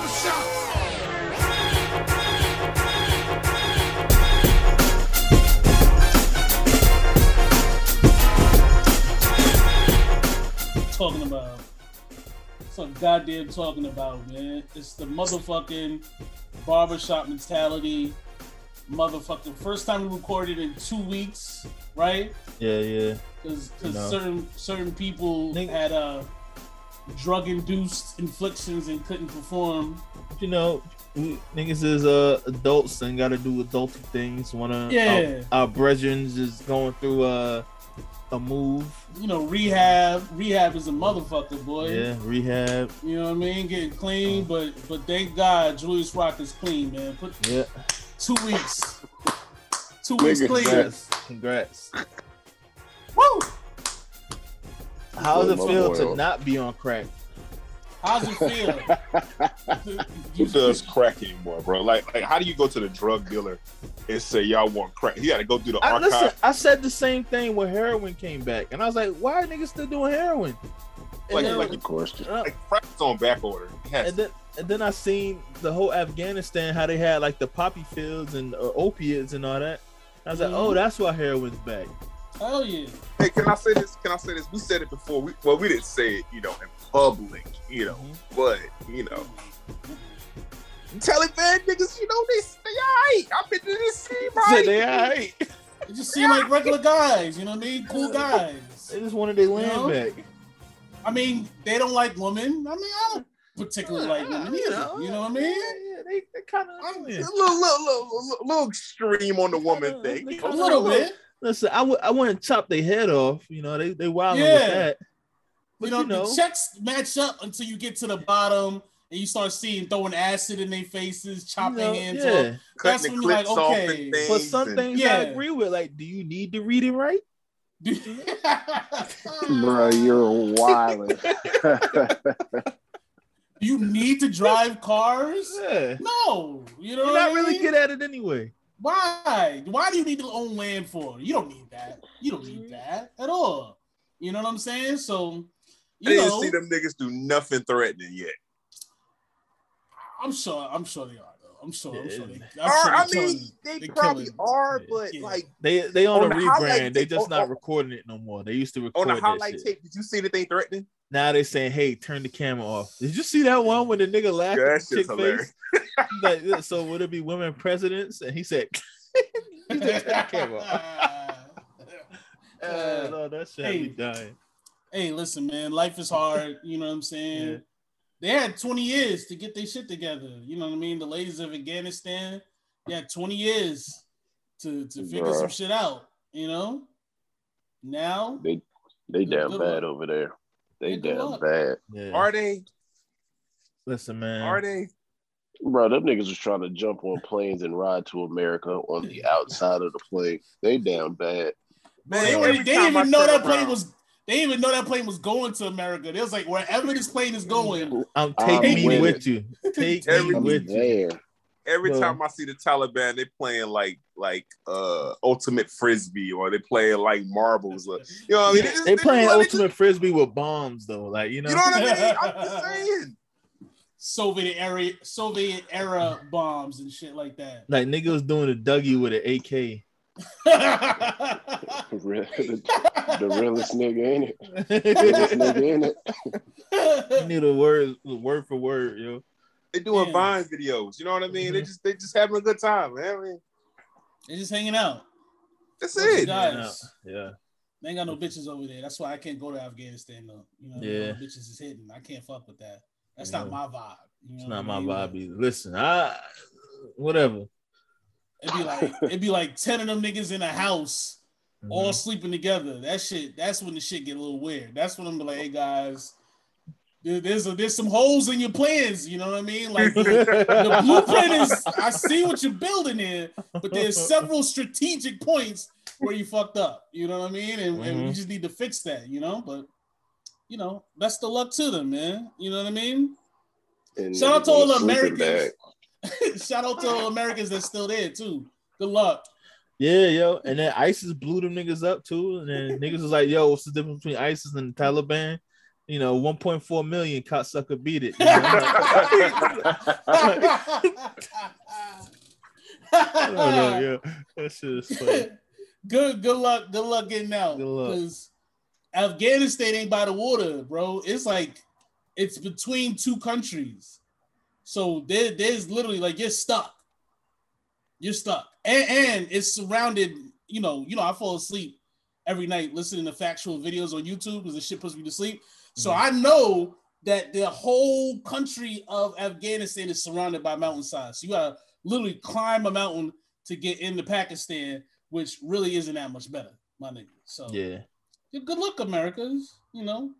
all the shots. Talking about. That's what I'm goddamn talking about, man. It's the motherfucking barbershop mentality. Motherfucking first time we recorded in 2 weeks, right? Yeah. Because certain people had drug-induced inflictions and couldn't perform. You know, niggas is adults and gotta do adulty things. Our brethren is going through a move. You know, rehab is a motherfucker, boy. Yeah, rehab. You know what I mean? Getting clean, but thank God Julius Rock is clean, man. 2 weeks. 2 weeks clean. Congrats. Woo! How does it feel to not be on crack? How's it feel? It feels crack anymore, bro. Like, how do you go to the drug dealer and say y'all want crack? You got to go through the archive. Listen, I said the same thing when heroin came back, and I was like, why are niggas still doing heroin? Of course, crack's on back order. And then I seen the whole Afghanistan, how they had like the poppy fields and opiates and all that. I was like, oh, that's why heroin's back. Hell yeah. Hey, can I say this? We said it before. We didn't say it, you know, in public, you know, but, you know, Taliban niggas, you know, they all right. I've been to this scene, right? They all right. They just seem like regular guys, you know what I mean? Cool guys. They just wanted their land back. I mean, they don't like women. I mean, I don't particularly like women either. You know what I mean? Yeah, they kind of a little extreme on the woman thing. A little bit. Listen, I wouldn't chop their head off. You know, they wilding with that. But you know, the checks match up until you get to the bottom and you start seeing throwing acid in their faces, chopping hands off. That's when you're like, okay. But some things I agree with. Like, do you need to read it right? Bro, you're wild. You need to drive cars? Yeah. No. You know, you're not really good at it anyway. Why? Why do you need to own land for? You don't need that. You don't need that at all. You know what I'm saying? So, I didn't see them niggas do nothing threatening yet. I'm sure they are, though. They probably are, but like they on a rebrand. They just not recording it no more. They used to record on the highlight tape. Did you see anything threatening? Now they saying, "Hey, turn the camera off." Did you see that one when the nigga laughed at the chick face? Like, so would it be women presidents? And he said, "You just turn the camera off." No, that shit had me dying. Hey, listen, man, life is hard. You know what I'm saying? Yeah. They had 20 years to get their shit together. You know what I mean? The ladies of Afghanistan, they had 20 years to figure some shit out. You know? Now they damn bad over there. They damn bad. Yeah. Are they? Listen, man. Are they? Bro, them niggas was trying to jump on planes and ride to America on the outside of the plane. They damn bad. Man, they didn't even know that plane was. They didn't even know that plane was going to America. They was like, wherever this plane is going, I'm taking me with you. Take me with you. Every time I see the Taliban, they playing like ultimate frisbee, or they playing like marbles. Or, you know what I mean? They playing ultimate frisbee with bombs, though. Like, you know what I mean? I'm just saying. Soviet era bombs and shit like that. Like niggas doing a Dougie with an AK. The realest nigga ain't it. You need a word for word, yo. They doing Vine videos, you know what I mean? Mm-hmm. They just having a good time, man. I mean, they just hanging out. That's it. Guys. Yeah. They ain't got no bitches over there. That's why I can't go to Afghanistan though. You know, no bitches is hidden. I can't fuck with that. That's not my vibe. You know it's not my vibe either. Listen, whatever. It'd be like 10 of them niggas in a house, all sleeping together. That shit. That's when the shit get a little weird. That's when I'm like, hey guys, there's some holes in your plans. You know what I mean? Like the blueprint is, I see what you're building here, but there's several strategic points where you fucked up. You know what I mean? And we just need to fix that. You know, but. You know, best of luck to them, man. You know what I mean? And shout out to all the Americans. Shout out to all Americans that's still there, too. Good luck. Yeah, yo. And then ISIS blew them niggas up, too. And then niggas was like, yo, what's the difference between ISIS and the Taliban? you know, 1.4 million cocksucker beat it. You know? Yeah. That shit is funny. Good luck getting out. Good luck. Because Afghanistan ain't by the water, bro. It's like it's between two countries. So there's literally like you're stuck. You're stuck. And it's surrounded, you know, I fall asleep every night listening to factual videos on YouTube because this shit puts me to sleep. So I know that the whole country of Afghanistan is surrounded by mountainsides. So you gotta literally climb a mountain to get into Pakistan, which really isn't that much better, my nigga. So yeah, good luck, Americans. You know,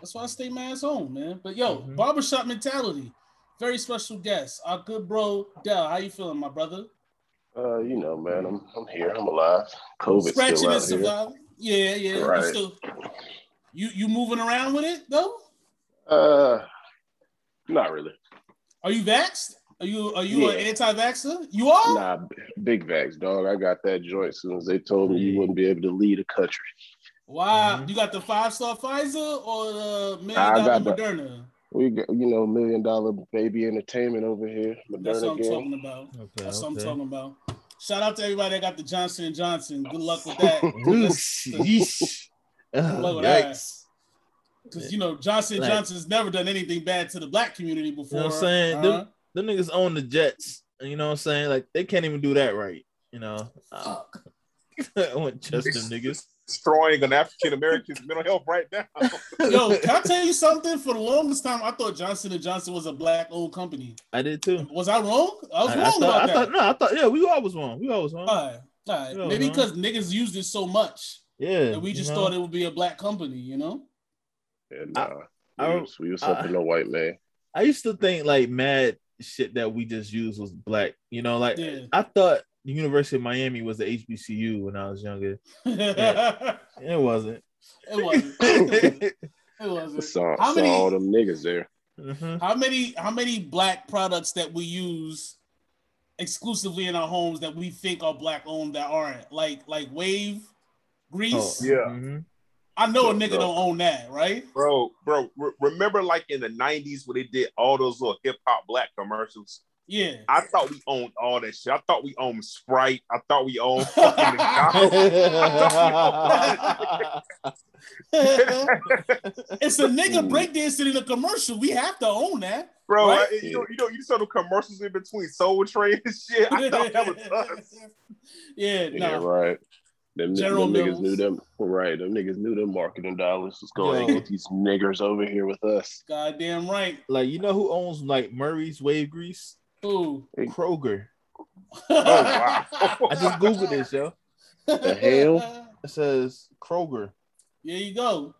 that's why I stay my ass home, man. But yo, barbershop mentality. Very special guest, our good bro Del. How you feeling, my brother? You know, man, I'm here. I'm alive. COVID's still out here. Yeah. Right. You moving around with it though? Not really. Are you vaxxed? Are you an anti-vaxxer? You are? Nah, big vax, dog. I got that joint as soon as they told me you wouldn't be able to lead a country. Wow, you got the 5-star Pfizer or the $1 million Moderna? We got, you know, $1 million baby entertainment over here. Moderna that's what I'm talking about. Okay, that's what I'm talking about. Shout out to everybody that got the Johnson & Johnson. Good luck with that. Because, you know, Johnson & Johnson's never done anything bad to the black community before. You know what I'm saying? Them niggas own the Jets. You know what I'm saying? Like, they can't even do that right. You know? I want just them niggas. Destroying an African American's mental health right now. Yo, can I tell you something? For the longest time, I thought Johnson & Johnson was a black-owned company. I did too. Was I wrong? I was wrong about that. I thought we always wrong. All right. Maybe because niggas used it so much. Yeah. That we just thought it would be a black company, you know? Yeah, nah. We was helping no white man. I used to think like mad shit that we just used was black. You know, like I thought the University of Miami was the HBCU when I was younger. Yeah. It wasn't. It wasn't. Saw, how many, saw all them niggas there. How many black products that we use exclusively in our homes that we think are black owned that aren't? Like Wave, Grease. Oh, yeah. I know a nigga don't own that, right? Bro, remember like in the 90s when they did all those little hip-hop black commercials? Yeah, I thought we owned all that shit. I thought we owned Sprite. I thought we owned fucking McDonald's. It's a nigga breakdancing in a commercial. We have to own that, bro. Right? You know, you saw the commercials in between Soul Train and shit. I thought that was us. Right. Them niggas knew them. Right, them niggas knew them marketing dollars. Let's go ahead and get these niggers over here with us. Goddamn right. Like, you know who owns like Murray's Wave Grease? Who? Kroger. Oh wow! I just googled this, yo. The hell? It says Kroger. There you go.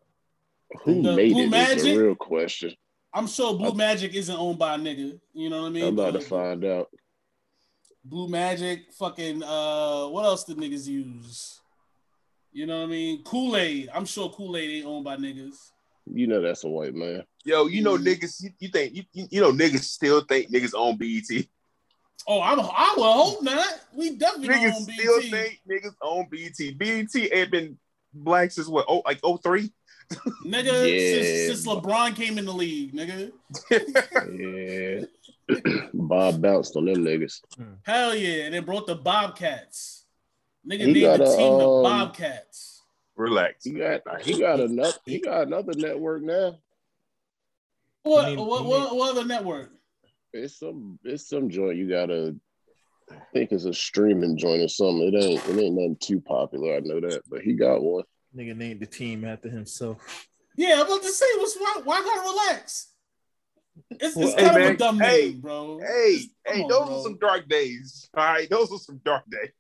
Who made it? It's a real question. I'm sure Blue Magic isn't owned by a nigga. You know what I mean? I'm about to find out. Blue Magic, fucking. What else did niggas use? You know what I mean? Kool-Aid. I'm sure Kool-Aid ain't owned by niggas. You know that's a white man. Yo, you know niggas. You know niggas still think niggas own BET. Oh, I will hope not. We definitely niggas own BET. Still think niggas own BET. BET ain't been black since what? Oh, like 03. Nigga, since LeBron came in the league, nigga. Bob bounced on them niggas. Hell yeah, and they brought the Bobcats. Nigga named the team the Bobcats. Relax. He got another network now. What other network? It's some joint you gotta. I think it's a streaming joint or something. It ain't nothing too popular. I know that, but he got one. Nigga named the team after himself. Yeah, I'm about to say what's wrong. Why gotta relax? It's kind of a dumb name, bro. Those are some dark days. All right, those are some dark days.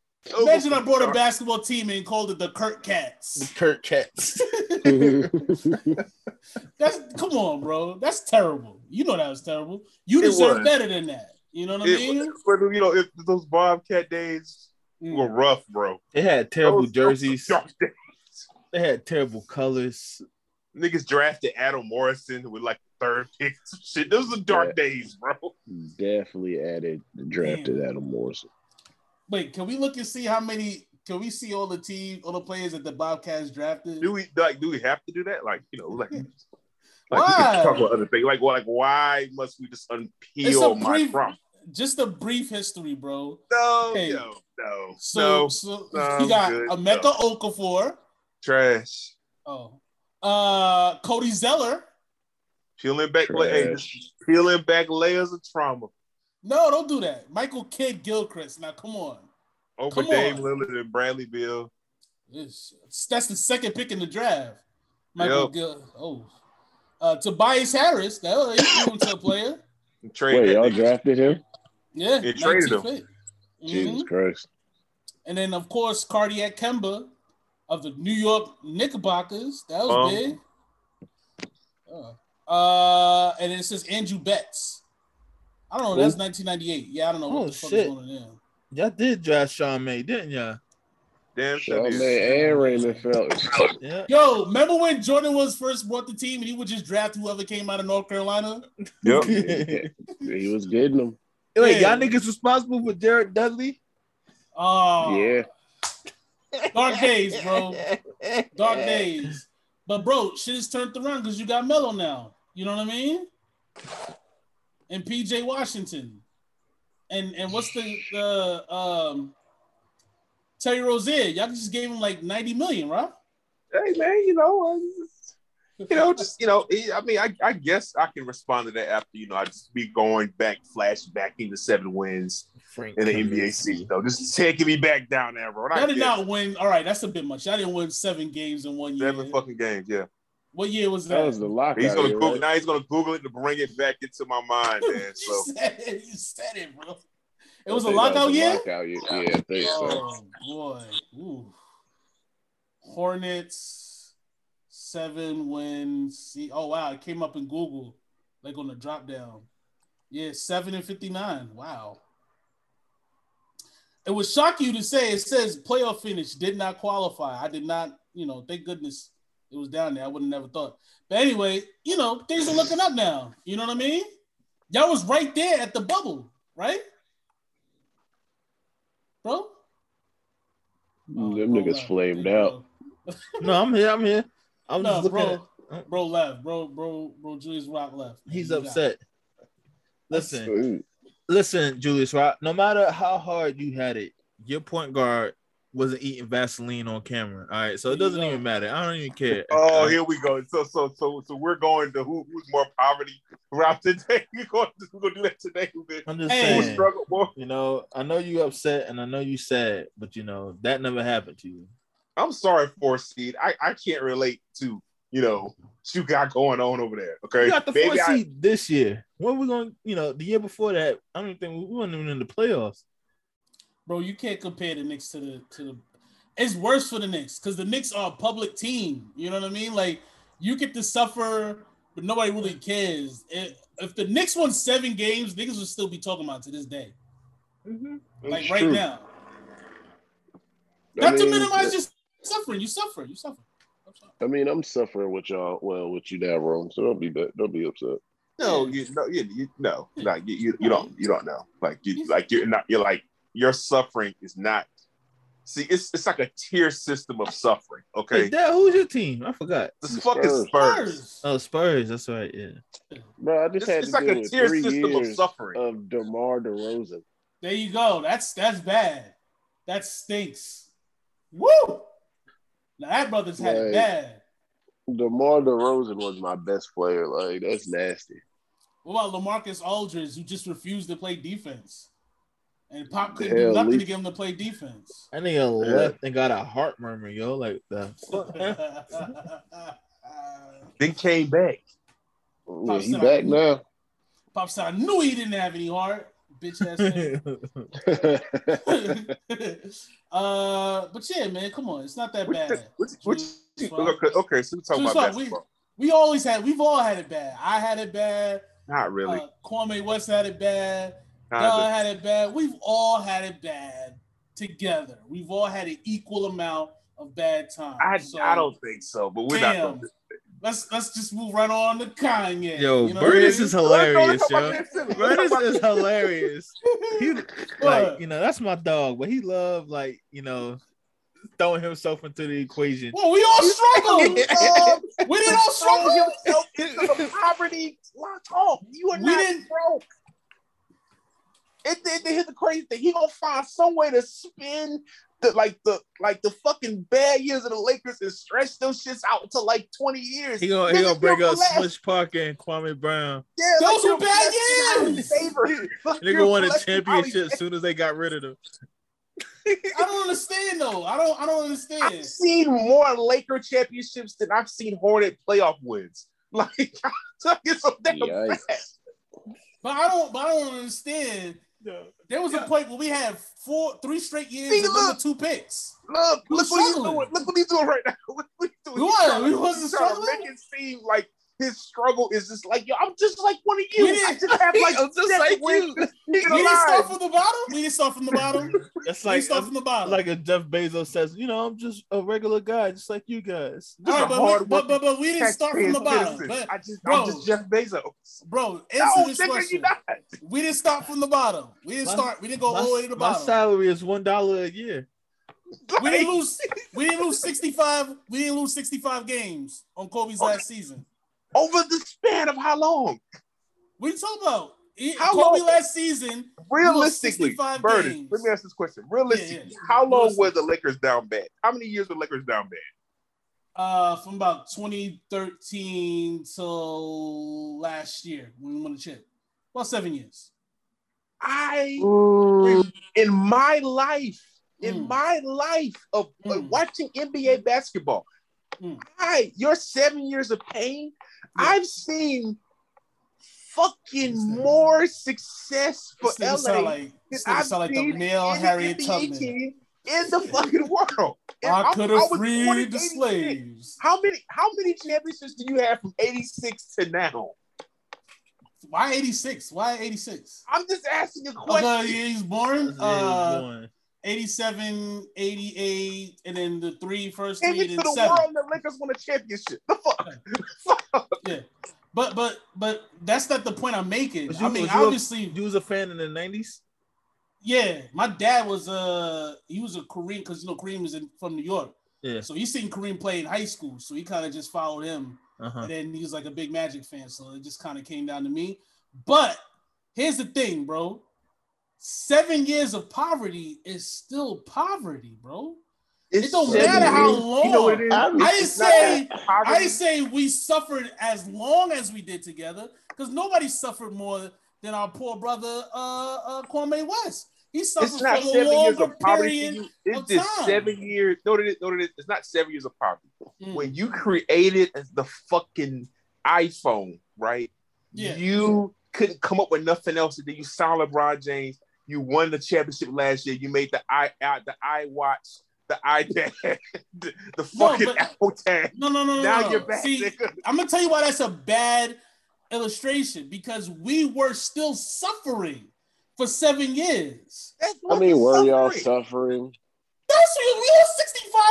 Imagine I brought a basketball team and called it the Kurt Cats. The Kurt Cats. Come on, bro. That's terrible. You know that was terrible. You deserve better than that. You know what I mean? You know, those Bobcat days were rough, bro. They had terrible jerseys. They had terrible colors. Niggas drafted Adam Morrison with like the third pick. Shit, those are dark days, bro. Definitely drafted Adam Morrison. Wait, can we look and see how many? Can we see all the teams, all the players that the Bobcats drafted? Do we have to do that? Like, you know, like Like, why? We can talk about other things. Like why must we just unpeel my prompt? Just a brief history, bro. So you got Emeka Okafor. Trash. Oh. Cody Zeller. Peeling back layers of trauma. No, don't do that. Michael Kidd Gilchrist. Now, come on. Over Dame Lillard and Bradley Beal. That's the second pick in the draft. Michael Gill. Oh. Tobias Harris. That ain't going to a player. Wait, y'all drafted him? Yeah. They traded him. Mm-hmm. Jesus Christ. And then, of course, Cardiac Kemba of the New York Knickerbockers. That was big. And it says Andrew Betts. I don't know. That's 1998. Yeah, I don't know what the fuck is going on there. Y'all did draft Sean May, didn't y'all? Damn, Sean May and Raymond Felton. Yeah. Yo, remember when Jordan was first brought the team and he would just draft whoever came out of North Carolina? Yep. He was getting them. Wait, y'all niggas responsible for Jared Dudley? Oh. Yeah. Dark days, bro. Dark days. But, bro, shit is turned around because you got Melo now. You know what I mean? And P.J. Washington. And what's the Terry Rozier? Y'all just gave him like $90 million, right? Hey, man, I guess I can respond to that after, I just be going back, flashbacking the 7 wins in the NBA season. Though, just taking me back down that road. I did not win. All right, that's a bit much. I didn't win 7 games in 1 year. 7 fucking games, yeah. What year was that? That was the lockout. Now he's gonna Google it to bring it back into my mind, man. So you said it, bro. It was a lockout year? Lockout year. Yeah, I think so. Oh boy. Ooh. Hornets 7 wins. Oh wow, it came up in Google, like on the drop down. Yeah, 7-59. Wow. It would shock you to say it says playoff finish, did not qualify. I did not, thank goodness. It was down there. I would have never thought. But anyway, things are looking up now. You know what I mean? Y'all was right there at the bubble, right? Bro? Them niggas flamed out. No, I'm here. I'm just looking at... Bro left. Bro, Julius Rock left. He's upset. Listen, Julius Rock, no matter how hard you had it, your point guard wasn't eating Vaseline on camera. All right, so it doesn't even matter. I don't even care. Oh, here we go. So we're going to who's more poverty route today. We're gonna do that today. I'm just saying. More. I know you upset and I know you sad, but that never happened to you. I'm sorry, 4 seed. I can't relate to what you got going on over there. Okay, you got the 4 seed this year. When we're going, the year before that, I don't think we weren't even in the playoffs. Bro, you can't compare the Knicks to the. It's worse for the Knicks because the Knicks are a public team. You know what I mean? Like, you get to suffer, but nobody really cares. If the Knicks won 7 games, niggas would still be talking about it to this day. Mm-hmm. Like right now. Not to minimize your suffering. You suffer. I mean, I'm suffering with y'all. Well, with you now, Rome. So don't be upset. No, you don't know. Like your suffering is not. See, it's like a tier system of suffering. Okay, who's your team? I forgot. The fucking Spurs. Oh, Spurs. That's right. Yeah. Bro, I just had to like a tier 3 system of suffering of DeMar DeRozan. There you go. That's bad. That stinks. Woo! Now that brother's had it bad. DeMar DeRozan was my best player. Like, that's nasty. What about LaMarcus Aldridge, who just refused to play defense? And Pop couldn't do nothing to get him to play defense. That nigga left and got a heart murmur, yo. Like that. Then came back. Ooh, he back now. Pop said, I knew he didn't have any heart. Bitch ass nigga. But yeah, man, come on. It's not that bad. Okay, so we're talking about basketball. We've all had it bad. I had it bad. Not really. Kwame West had it bad. Del had it bad. We've all had it bad together. We've all had an equal amount of bad time. I don't think so, but we're not going to. Let's just move right on to Kanye. Yo, Burris is hilarious, yo. Burris is hilarious. He, that's my dog, but he loved, throwing himself into the equation. Well, we all struggle. We didn't all struggle. The poverty talk. You are not broke. It hit the crazy thing. He gonna find some way to spin the fucking bad years of the Lakers and stretch those shits out to like 20 years. He gonna bring up Smush Parker and Kwame Brown. Yeah, those were bad years. Nigga won a championship as soon as they got rid of them. I don't understand though. I don't understand. I've seen more Laker championships than I've seen Hornet playoff wins. Like it's so damn bad. But I don't understand. There was a point where we had three straight years with 2 picks. Look what he's doing. Look what he's doing right now. Look what he's doing. He's trying to make it seem like his struggle is just like, yo, I'm just like one of you. We didn't start from the bottom. That's like from the bottom. Like a Jeff Bezos says, you know, I'm just a regular guy, just like you guys. But we didn't start from the bottom. I'm just Jeff Bezos. Bro, answer this question. We didn't start from the bottom. We didn't go all the way to the bottom. My salary is $1 a year. We didn't lose 65 games on Kobe's last season. Over the span of how long? What are you talking about? Kobe last season, realistically, Burris, let me ask this question. Realistically, how long were the Lakers down bad? How many years were the Lakers down bad? From about 2013 till last year when we won the chip. About 7 years. In my life of watching NBA basketball, your 7 years of pain, I've seen fucking more success for LA than I've seen Harriet Tubman in the fucking world. I could have freed the slaves. How many championships do you have from 86 to now? Why 86? Why 86? I'm just asking a question. He's born. 87, 88, and then the 3 first, and then 7. World, the Lakers won a championship. The fuck? Yeah. But that's not the point I'm making. You was a fan in the 90s? Yeah. My dad was a Kareem, because you know Kareem is from New York. Yeah. So he seen Kareem play in high school. So he kind of just followed him. Uh-huh. And then he was like a big Magic fan. So it just kind of came down to me. But here's the thing, bro. 7 years of poverty is still poverty, bro. It don't matter how long. You know what it is? I didn't say we suffered as long as we did together, because nobody suffered more than our poor brother Kwame West. He suffered for a longer period of time. 7 years. It's not 7 years of poverty. Mm. When you created the fucking iPhone, right? Yeah. You couldn't come up with nothing else. And then you signed LeBron James. You won the championship last year. You made the iWatch, the iPad, the fucking Apple tag. No. Now you're back. See, I'm gonna tell you why that's a bad illustration, because we were still suffering for 7 years. Were y'all suffering? That's what we lost 65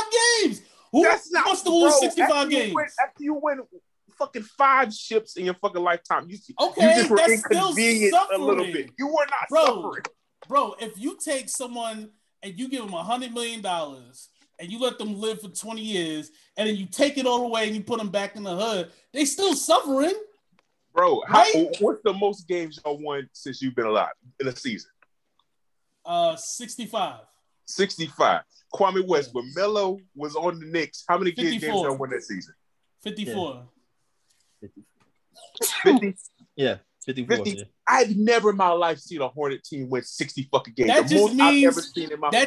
games. Who wants to lose 65 games? After you win fucking 5 ships in your fucking lifetime. You just were inconvenienced a little bit. You were not suffering. Bro, if you take someone and you give them $100 million and you let them live for 20 years and then you take it all away and you put them back in the hood, they still suffering. Bro, right? What's the most games y'all won since you've been alive in a season? 65. 65. Kwame West, when Melo was on the Knicks, how many games y'all won that season? 54. Yeah. 50. Yeah, 54. 50. Yeah. I've never in my life seen a Hornet team win 60 fucking games. That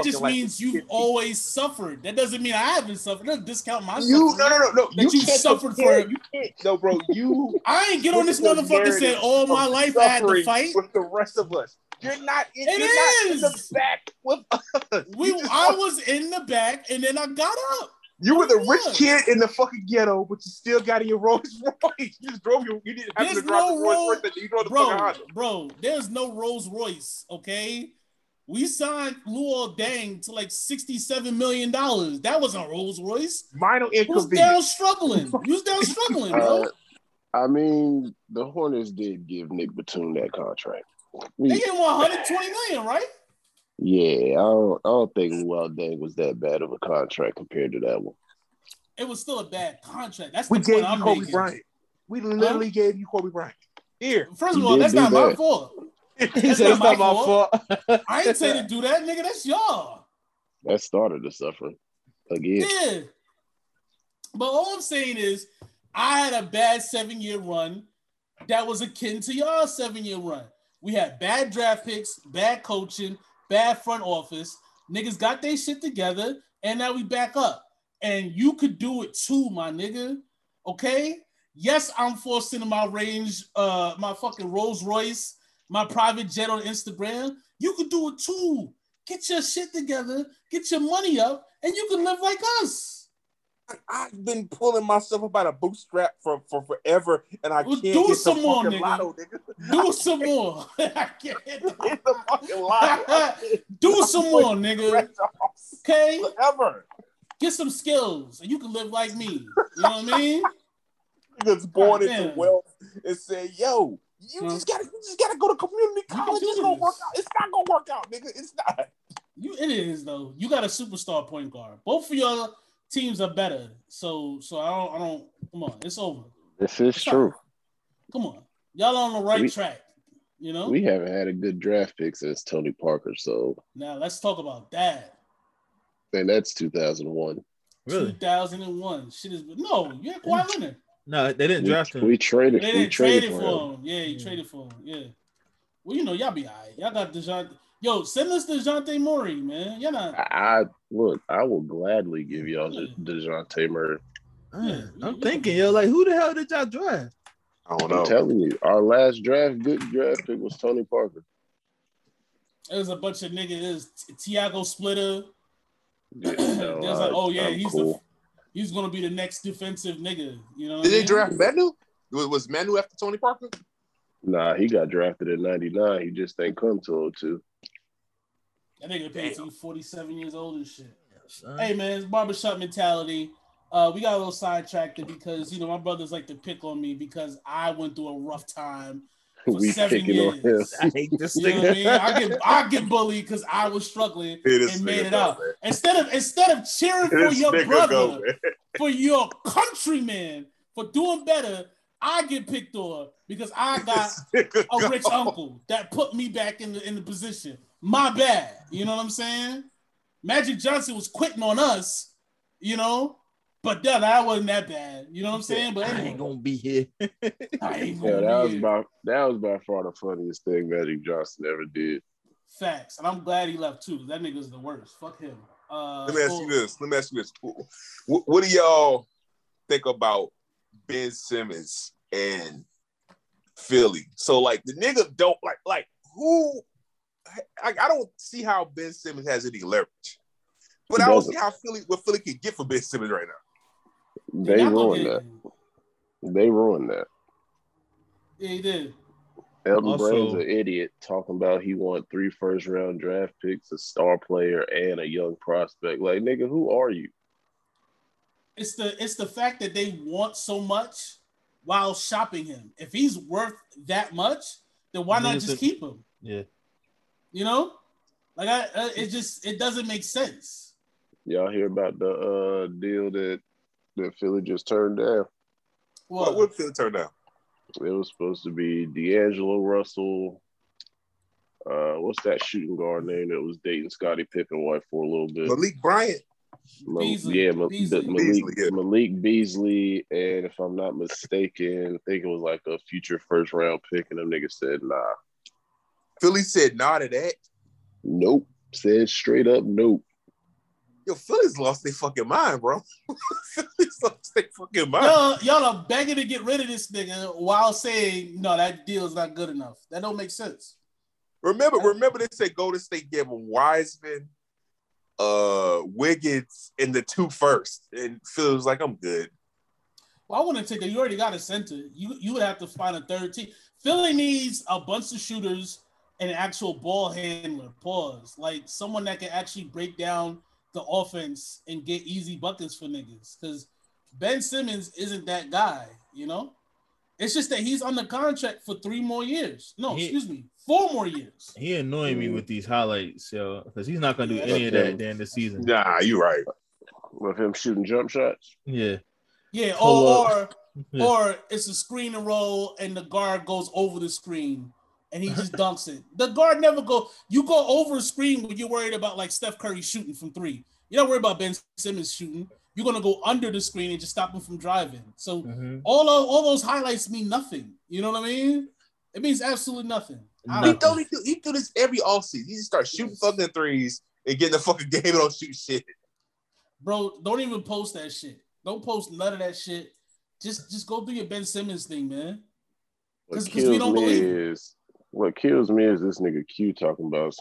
just means you've 50. Always suffered. That doesn't mean I haven't suffered. Don't discount my suffering. No. You suffered for it. You can't. No, bro. You. I ain't get on this motherfucker and say all my life I had to fight with the rest of us. You're not. You're not in the back with us. I was in the back and then I got up. You were the rich kid in the fucking ghetto, but you still got in your Rolls Royce. You just drove your. You didn't have to drive the Rolls Royce. You drove the fucking Honda. Bro, there's no Rolls Royce. Okay, we signed Luol Deng to like $67 million. That wasn't Rolls Royce. Minor inconvenience. He was down struggling, bro. I mean, the Hornets did give Nick Batum that contract. They gave him $120 million, right? Yeah, I don't think Deng was that bad of a contract compared to that one. It was still a bad contract. That's we gave you Kobe Bryant. We literally gave you Kobe Bryant. Here, first of all, that's not my fault. He said it's not my fault. I ain't say to do that, nigga. That's y'all. That started the suffering again. Yeah, but all I'm saying is, I had a bad 7-year run that was akin to y'all's 7-year run. We had bad draft picks, bad coaching, bad front office. Niggas got their shit together, and now we back up. And you could do it too, my nigga. Okay? Yes, I'm forcing my range, my fucking Rolls Royce, my private jet on Instagram. You could do it too. Get your shit together, get your money up, and you can live like us. I've been pulling myself up by the bootstrap for forever, and I can't do get some the more, nigga. Lotto, nigga. Do some more. I can't get the fucking lotto. Do some more, nigga. Okay? Forever. Get some skills, and you can live like me. You know what I mean? Niggas born into wealth and say, yo, you just gotta go to community college. It's gonna work out. It's not gonna work out, nigga. It's not. It is though. You got a superstar point guard. Both of your teams are better. So I don't come on, it's over. This is true. Come on. Y'all on the right track. You know? We haven't had a good draft pick since Tony Parker, so now let's talk about that. And that's 2001. Really? 2001. Shit is you had Kawhi Leonard. No, they didn't draft him. We traded for him. Yeah, he traded for him. Yeah. Well, y'all be all right. Y'all got DeJounte. Yo, send us DeJounte Murray, man. Y'all not. I will gladly give y'all DeJounte Murray. Man, I'm thinking, who the hell did y'all draft? I don't know. I'm telling you, our last good draft pick was Tony Parker. There's a bunch of niggas. There's Tiago Splitter. Yeah, there's he's cool. He's gonna be the next defensive nigga, you know. Did they draft Manu? Was Manu after Tony Parker? Nah, he got drafted in '99. He just ain't come to 02. That nigga paid 47 years old and shit. Yeah, hey man, it's barbershop mentality. We got a little sidetracked because my brothers like to pick on me because I went through a rough time for 7 years. I hate this nigga. What I mean? I get bullied because I was struggling and made it up. Instead of cheering for your brother, for your countryman, for doing better, I get picked on because I got a rich uncle that put me back in the position. My bad. You know what I'm saying? Magic Johnson was quitting on us, but that wasn't that bad. You know what I'm saying? But anyway, I ain't gonna be here. That was by far the funniest thing Magic Johnson ever did. Facts. And I'm glad he left too. That nigga's the worst. Fuck him. Let me ask you this. What do y'all think about Ben Simmons and Philly? So the nigga don't who? I don't see how Ben Simmons has any leverage. But I don't see how Philly can get for Ben Simmons right now. They ruined that. Yeah, he did. Elton Brand's an idiot talking about he won 3 first-round draft picks, a star player, and a young prospect. Like, nigga, who are you? It's the fact that they want so much while shopping him. If he's worth that much, then why not just keep him? Yeah. It doesn't make sense. Y'all hear about the deal that Philly just turned down? What Philly turned down? It was supposed to be D'Angelo Russell. What's that shooting guard name that was dating Scottie Pippen wife for a little bit? Malik Bryant. Malik Beasley. And if I'm not mistaken, I think it was a future first round pick. And them niggas said, nah. Philly said nah to that? Nope. Said straight up nope. Yo, Philly's lost their fucking mind, bro. Philly's lost their fucking mind. Y'all are begging to get rid of this nigga while saying, no, that deal's not good enough. That don't make sense. Remember they said Golden State gave him Wiseman, Wiggins, and the 2 first. And Philly was like, I'm good. Well, I want to take you already got a center. You would have to find a third team. Philly needs a bunch of shooters and an actual ball handler. Pause. Someone that can actually break down the offense and get easy buckets for niggas, because Ben Simmons isn't that guy, It's just that he's under contract for 3 more years. No, excuse me, 4 more years. He annoying me with these highlights, yo, because he's not gonna do any of that during the season. Nah, you're right. With him shooting jump shots. Yeah. Yeah, or it's a screen and roll and the guard goes over the screen and he just dunks it. The guard never go. You go over a screen when you're worried about like Steph Curry shooting from three. You're not worried about Ben Simmons shooting. You're gonna go under the screen and just stop him from driving. So all those highlights mean nothing. You know what I mean? It means absolutely nothing. He do this every offseason. He just starts shooting fucking threes and getting the fucking game and don't shoot shit. Bro, don't even post that shit. Don't post none of that shit. Just go do your Ben Simmons thing, man. What kills me is this nigga Q talking about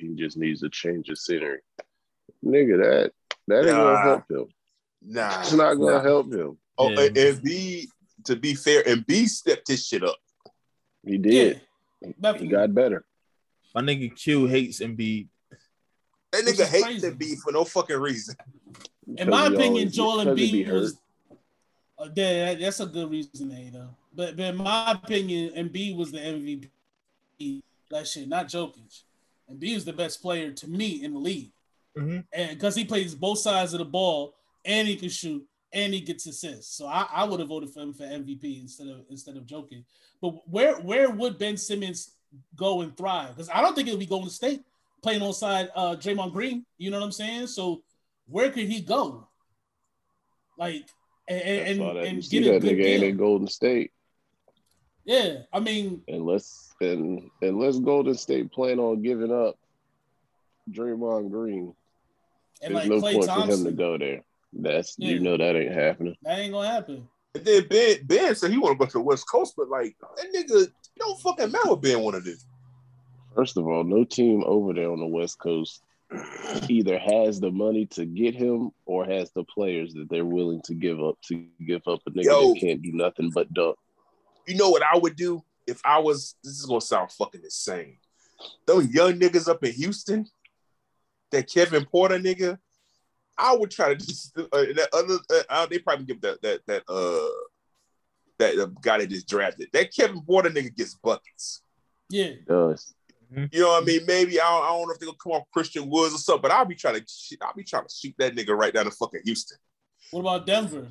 he just needs to change his scenery. Nigga, that ain't gonna help him. Nah, it's not gonna help him. Oh, yeah. And B, to be fair, and B stepped his shit up. He did. Yeah. He got better. My nigga Q hates Embiid. That nigga hates Embiid for no fucking reason. In my opinion, Joel Embiid was. That's a good reason, though. But in my opinion, Embiid was the MVP. That shit, not Jokic. Embiid is the best player to me in the league, and because he plays both sides of the ball. And he can shoot, and he gets assists. So I would have voted for him for MVP instead of Jokic. But where would Ben Simmons go and thrive? Because I don't think it'll be Golden State playing alongside Draymond Green. You know what I'm saying? So where could he go? Like and get a good game at Golden State. Yeah, I mean, unless Golden State plan on giving up Draymond Green, and there's no point for him to go there. You know that ain't happening. That ain't gonna happen. And then Ben said he want to go to the West Coast, but like that nigga don't fucking matter what Ben want to do. First of all, no team over there on the West Coast either has the money to get him or has the players that they're willing to give up a nigga that can't do nothing but dunk. You know what I would do if I was? This is gonna sound fucking insane. Those young niggas up in Houston, that Kevin Porter nigga. I would try to just they probably give that guy that just drafted that Kevin Porter nigga gets buckets. Yeah, does. You know what I mean? Maybe I don't know if they're gonna come off Christian Woods or something, but I'll be trying to shoot that nigga right down to fucking Houston. What about Denver?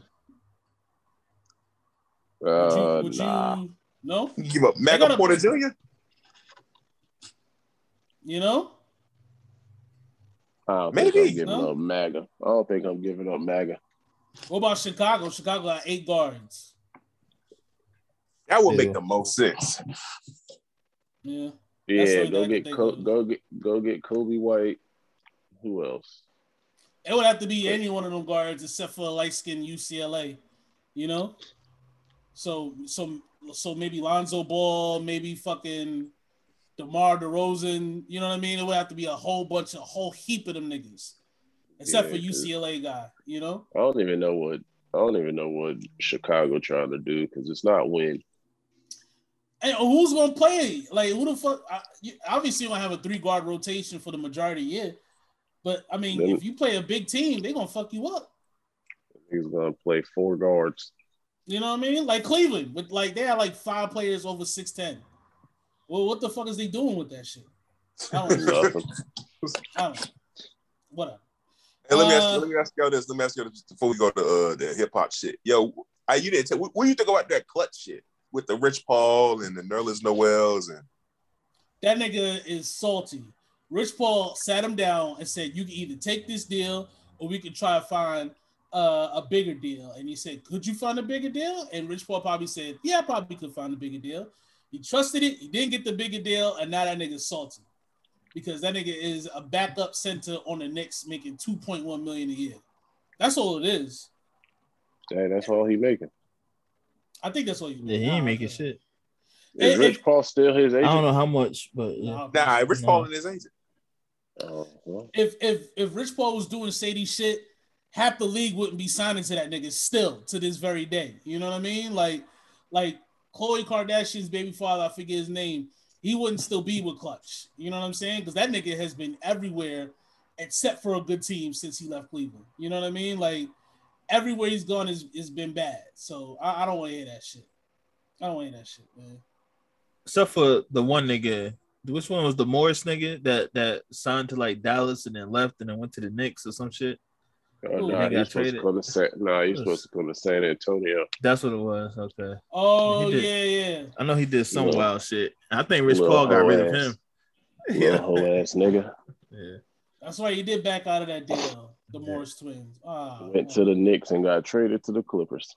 No. You give up Mega Porter Jr. You know. I don't think I'm giving up MAGA. What about Chicago? Chicago got 8 guards. That would make the most sense. Yeah. Yeah. Go get Kobe White. Who else? It would have to be any one of them guards except for a light-skinned UCLA. You know. So maybe Lonzo Ball. Maybe fucking. DeMar DeRozan, you know what I mean? It would have to be a whole heap of them niggas, except for UCLA guy. You know, I don't even know what Chicago trying to do because it's not win. And who's gonna play? Like who the fuck? Obviously, you gonna have a 3-guard rotation for the majority of the year, but I mean, if you play a big team, they are gonna fuck you up. He's gonna play 4 guards. You know what I mean? Like Cleveland, but like they had like 5 players over 6'10". Well, what the fuck is they doing with that shit? I don't know. Whatever. Hey, let me ask you this before we go to the hip hop shit. Yo, what do you think about that clutch shit with the Rich Paul and the Nerlens Noel's and that nigga is salty. Rich Paul sat him down and said, "You can either take this deal or we can try to find a bigger deal." And he said, "Could you find a bigger deal?" And Rich Paul probably said, "Yeah, I probably could find a bigger deal." He trusted it. He didn't get the bigger deal, and now that nigga's salty because that nigga is a backup center on the Knicks making $2.1 million a year. That's all it is. Hey, that's all he making. I think that's all he's making. Yeah, he ain't making shit. Is Rich Paul still his agent? I don't know how much, but yeah. Nah, Rich Paul and his agent. Well. If Rich Paul was doing shady shit, half the league wouldn't be signing to that nigga still to this very day. You know what I mean? Like. Khloe Kardashian's baby father, I forget his name, he wouldn't still be with Clutch. You know what I'm saying? Because that nigga has been everywhere except for a good team since he left Cleveland. You know what I mean? Like, everywhere he's gone has been bad. So, I don't want to hear that shit. I don't hate that shit, man. Except for the one nigga. Which one was the Morris nigga that signed to like Dallas and then left and then went to the Knicks or some shit? Oh, nah, he's supposed to go to San Antonio. That's what it was. Okay. Oh, yeah. I know he did some wild shit. I think Rich Paul got rid of him. Yeah, whole ass nigga. Yeah. That's right. He did back out of that deal. The Morris twins. Went to the Knicks and got traded to the Clippers.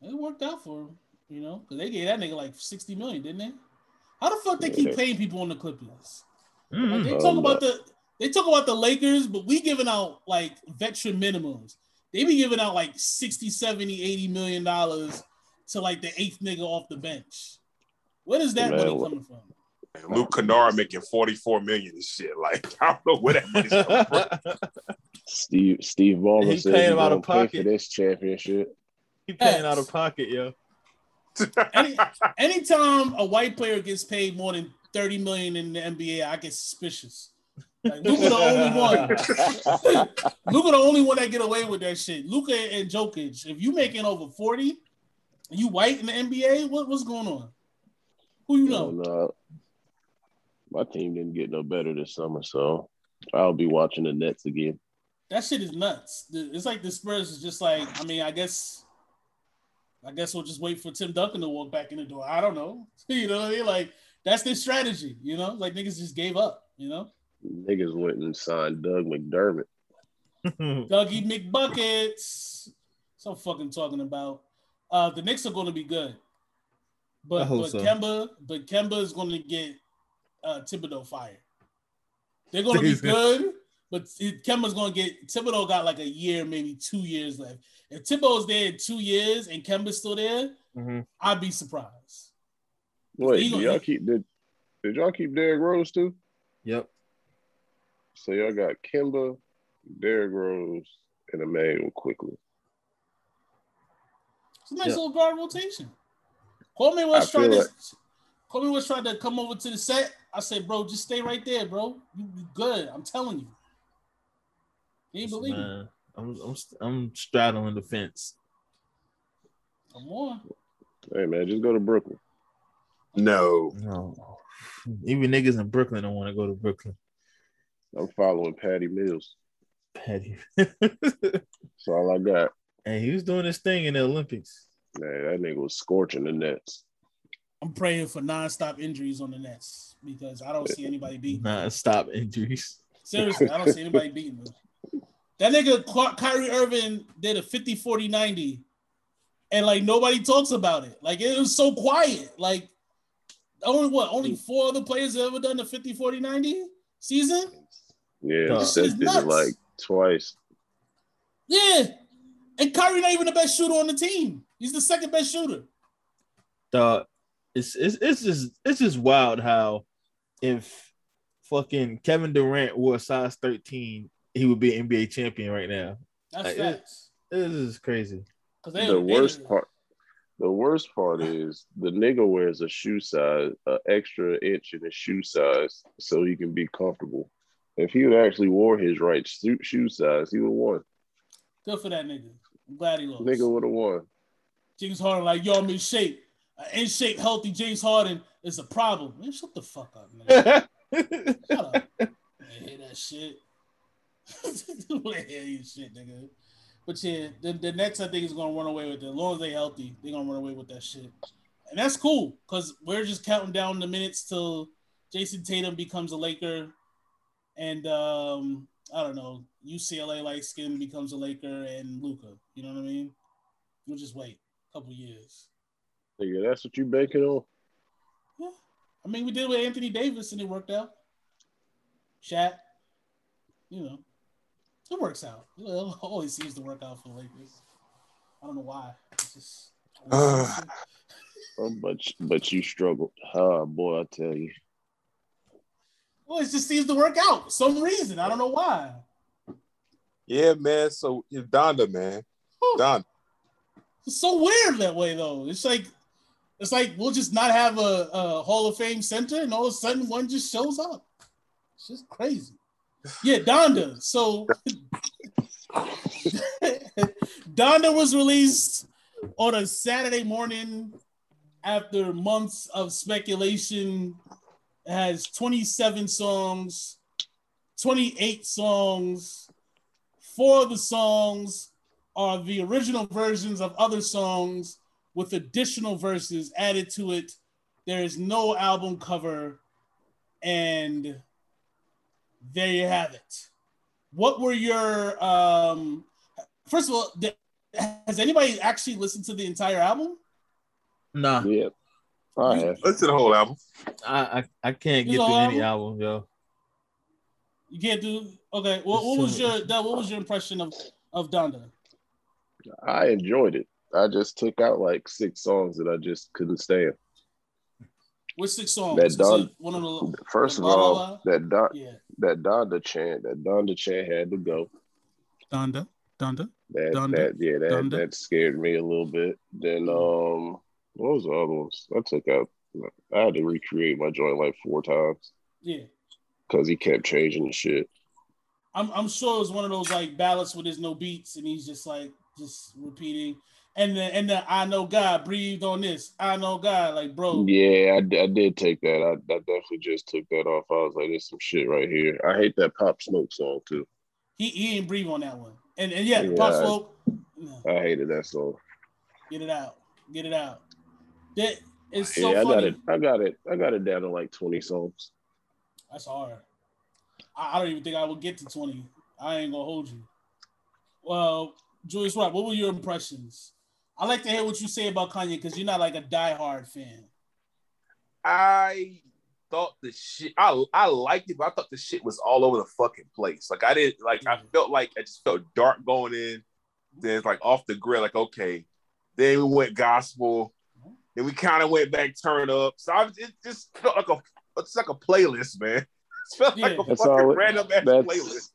It worked out for him, you know, because they gave that nigga like $60 million, didn't they? How the fuck they keep paying people on the Clippers? Mm-hmm. Like, they talk about the Lakers, but we giving out like veteran minimums. They be giving out like $60, $70, $80 million to like the eighth nigga off the bench. Where does that money coming from? And Luke Kennard making $44 million and shit. Like, I don't know where that money's coming from. Steve Ballmer said he's out of pocket for this championship. He's paying out of pocket, yo. Anytime a white player gets paid more than $30 million in the NBA, I get suspicious. Like, Luka the only one. Luka the only one that get away with that shit. Luka and Jokic. If you making over 40, and you white in the NBA, what's going on? Who you know? My team didn't get no better this summer, so I'll be watching the Nets again. That shit is nuts. It's like the Spurs is just like, I mean, I guess we'll just wait for Tim Duncan to walk back in the door. I don't know. You know what I mean? Like, that's their strategy, you know? Like, niggas just gave up, you know? Niggas went and signed Doug McDermott. Dougie McBuckets. That's what I'm fucking talking about. The Knicks are going to be good. But Kemba is going to get Thibodeau fired. They're going to be good, but Kemba's going to get – Thibodeau got like a year, maybe 2 years left. If Thibodeau's there in 2 years and Kemba's still there, I'd be surprised. Wait, did y'all keep Derrick Rose too? Yep. So y'all got Kemba, Derrick Rose, and Emmanuel quickly. It's a nice little guard rotation. Kwame West tried to come over to the set. I said, bro, just stay right there, bro. You good. I'm telling you. You ain't believe me. I'm straddling the fence. Come on. Hey, man, just go to Brooklyn. No. Even niggas in Brooklyn don't want to go to Brooklyn. I'm following Patty Mills. That's all I got. And he was doing this thing in the Olympics. Man, that nigga was scorching the Nets. I'm praying for nonstop injuries on the Nets because I don't see anybody beating them. Nonstop injuries. Seriously, I don't see anybody beating them. That nigga Kyrie Irving did a 50-40-90, and like nobody talks about it. Like it was so quiet. Like only four other players have ever done the 50-40-90 season. Yeah, Seth did it like twice. Yeah, and Kyrie not even the best shooter on the team. He's the second best shooter. It's just wild how if fucking Kevin Durant wore a size 13, he would be an NBA champion right now. That's like, facts. This is crazy. The worst part is the nigga wears a shoe size, an extra inch in his shoe size, so he can be comfortable. If he would actually wore his right shoe size, he would have won. Good for that nigga. I'm glad he lost. Nigga would have won. James Harden, like, yo, I'm in shape. In shape, healthy James Harden is a problem. Man, shut the fuck up, man. Shut up. I hear that shit. I hear you shit, nigga. But yeah, the Nets, I think, is going to run away with it. As long as they're healthy, they're going to run away with that shit. And that's cool, because we're just counting down the minutes till Jason Tatum becomes a Laker. And, I don't know, UCLA light-skin becomes a Laker and Luka. You know what I mean? We'll just wait. Couple years. Nigga, that's what you banking on? Yeah. I mean, we did it with Anthony Davis and it worked out. Shaq. You know. It works out. It always seems to work out for the Lakers. I don't know why. It's just... but you struggled. Oh, boy, I tell you. Well, it just seems to work out for some reason. I don't know why. Yeah, man. So, it's Donda, man. Donda. It's so weird that way, though. It's like we'll just not have a Hall of Fame center, and all of a sudden one just shows up. It's just crazy. Yeah, Donda. So Donda was released on a Saturday morning after months of speculation, has 27 songs, 28 songs. 4 of the songs are the original versions of other songs with additional verses added to it. There is no album cover, and there you have it. What were your, first of all, has anybody actually listened to the entire album? No. Nah. Yeah. I have. Listen to the whole album. I can't get through any album, yo. You can't do, okay. Well, what was your impression of Donda? I enjoyed it. I just took out like 6 songs that I just couldn't stand. Which 6 songs? That Donda, one of the, first of all, that Donda chant, had to go. That scared me a little bit. Then what was the other ones? I took out. I had to recreate my joint like 4 times. Yeah. Because he kept changing the shit. I'm sure it was one of those like ballads where there's no beats and he's just like just repeating. And then I know God breathed on this. I know God, like bro. Yeah, I did take that. I definitely just took that off. I was like, there's some shit right here. I hate that Pop Smoke song too. He didn't breathe on that one. And Pop Smoke. I hated that song. Get it out. That is so funny. I got it down to like 20 songs. That's hard. I don't even think I will get to 20. I ain't gonna hold you. Well, Julius Rock, what were your impressions? I like to hear what you say about Kanye because you're not like a diehard fan. I thought the shit. I liked it, but I thought the shit was all over the fucking place. Like I didn't like. I felt like I just felt dark going in. Then it's like off the grid. Like okay. Then we went gospel. Then we kind of went back turn up. So it just felt like a. It's like a playlist, man. It felt like a fucking random ass playlist.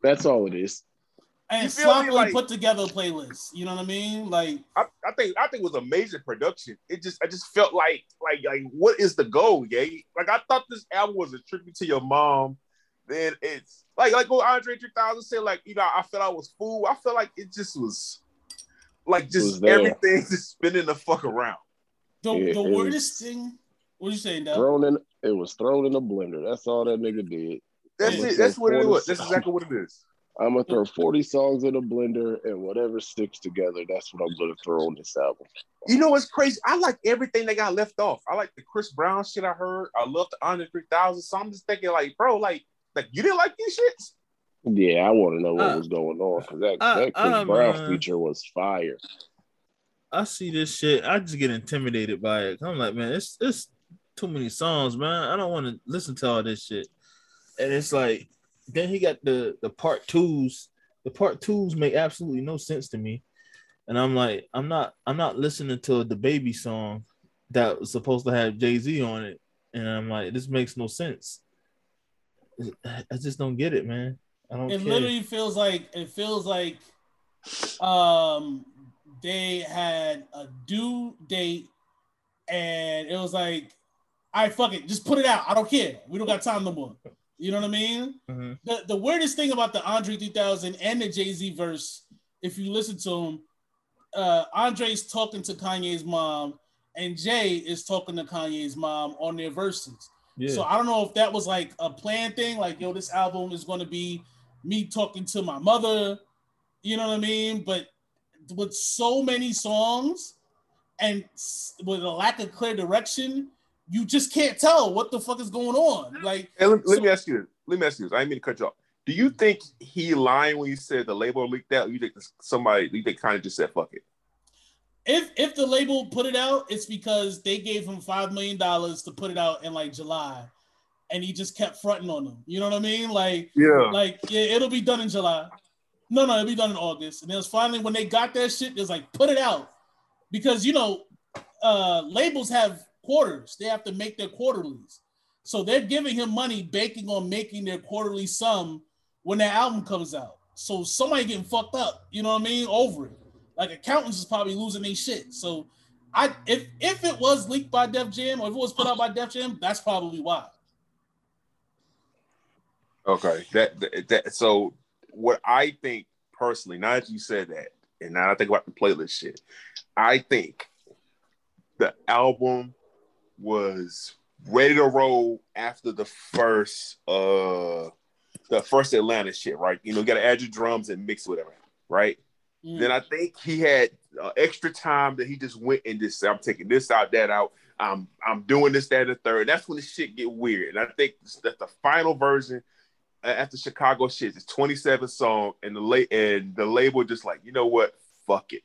That's all it is. And sloppily like, put together playlist. You know what I mean? Like I think it was a major production. I just felt like what is the goal, Ye? Like I thought this album was a tribute to your mom. Then it's like what Andre 3000 said, like, you know, I felt I was fooled. I felt like it just was like just everything just spinning the fuck around. The weirdest thing. What you saying, Del? It was thrown in a blender. That's all that nigga did. That's it. That's what it was. That's exactly what it is. I'm going to throw 40 songs in a blender and whatever sticks together, that's what I'm going to throw on this album. You know what's crazy? I like everything that got left off. I like the Chris Brown shit I heard. I love the Andre 3000. So I'm just thinking like, bro, like you didn't like these shits? Yeah, I want to know what was going on because that Chris Brown feature was fire. I see this shit. I just get intimidated by it. I'm like, man, it's too many songs, man. I don't want to listen to all this shit. And it's like, then he got the part twos. The part twos make absolutely no sense to me. And I'm like, I'm not listening to the baby song that was supposed to have Jay-Z on it. And I'm like, this makes no sense. I just don't get it, man. I don't. It care. Literally feels like. They had a due date, and it was like, all right, fuck it. Just put it out. I don't care. We don't got time no more. You know what I mean? Mm-hmm. The weirdest thing about the Andre 3000 and the Jay-Z verse, if you listen to him, Andre's talking to Kanye's mom, and Jay is talking to Kanye's mom on their verses. Yeah. So I don't know if that was like a planned thing, like, yo, this album is going to be me talking to my mother. You know what I mean? But with so many songs and with a lack of clear direction, you just can't tell what the fuck is going on. Like, hey, let me ask you this. I didn't mean to cut you off. Do you think he lying when you said the label leaked out? Or you think kind of just said fuck it? If the label put it out, it's because they gave him $5 million to put it out in like July, and he just kept fronting on them. You know what I mean? Like it'll be done in July. No, it'll be done in August. And it was finally when they got that shit, it was like, put it out. Because, you know, labels have quarters. They have to make their quarterlies. So they're giving him money banking on making their quarterly sum when their album comes out. So somebody getting fucked up, you know what I mean, over it. Like accountants is probably losing their shit. So if it was leaked by Def Jam or if it was put out by Def Jam, that's probably why. Okay. So... What I think personally, now that you said that, and now I think about the playlist shit, I think the album was ready to roll after the first Atlanta shit, right? You know, you got to add your drums and mix whatever, right? Mm. Then I think he had extra time that he just went and just said, I'm taking this out, that out. I'm doing this, that, and the third. That's when the shit get weird. And I think that the final version after Chicago shit is 27 song, and the label just like, you know what? Fuck it.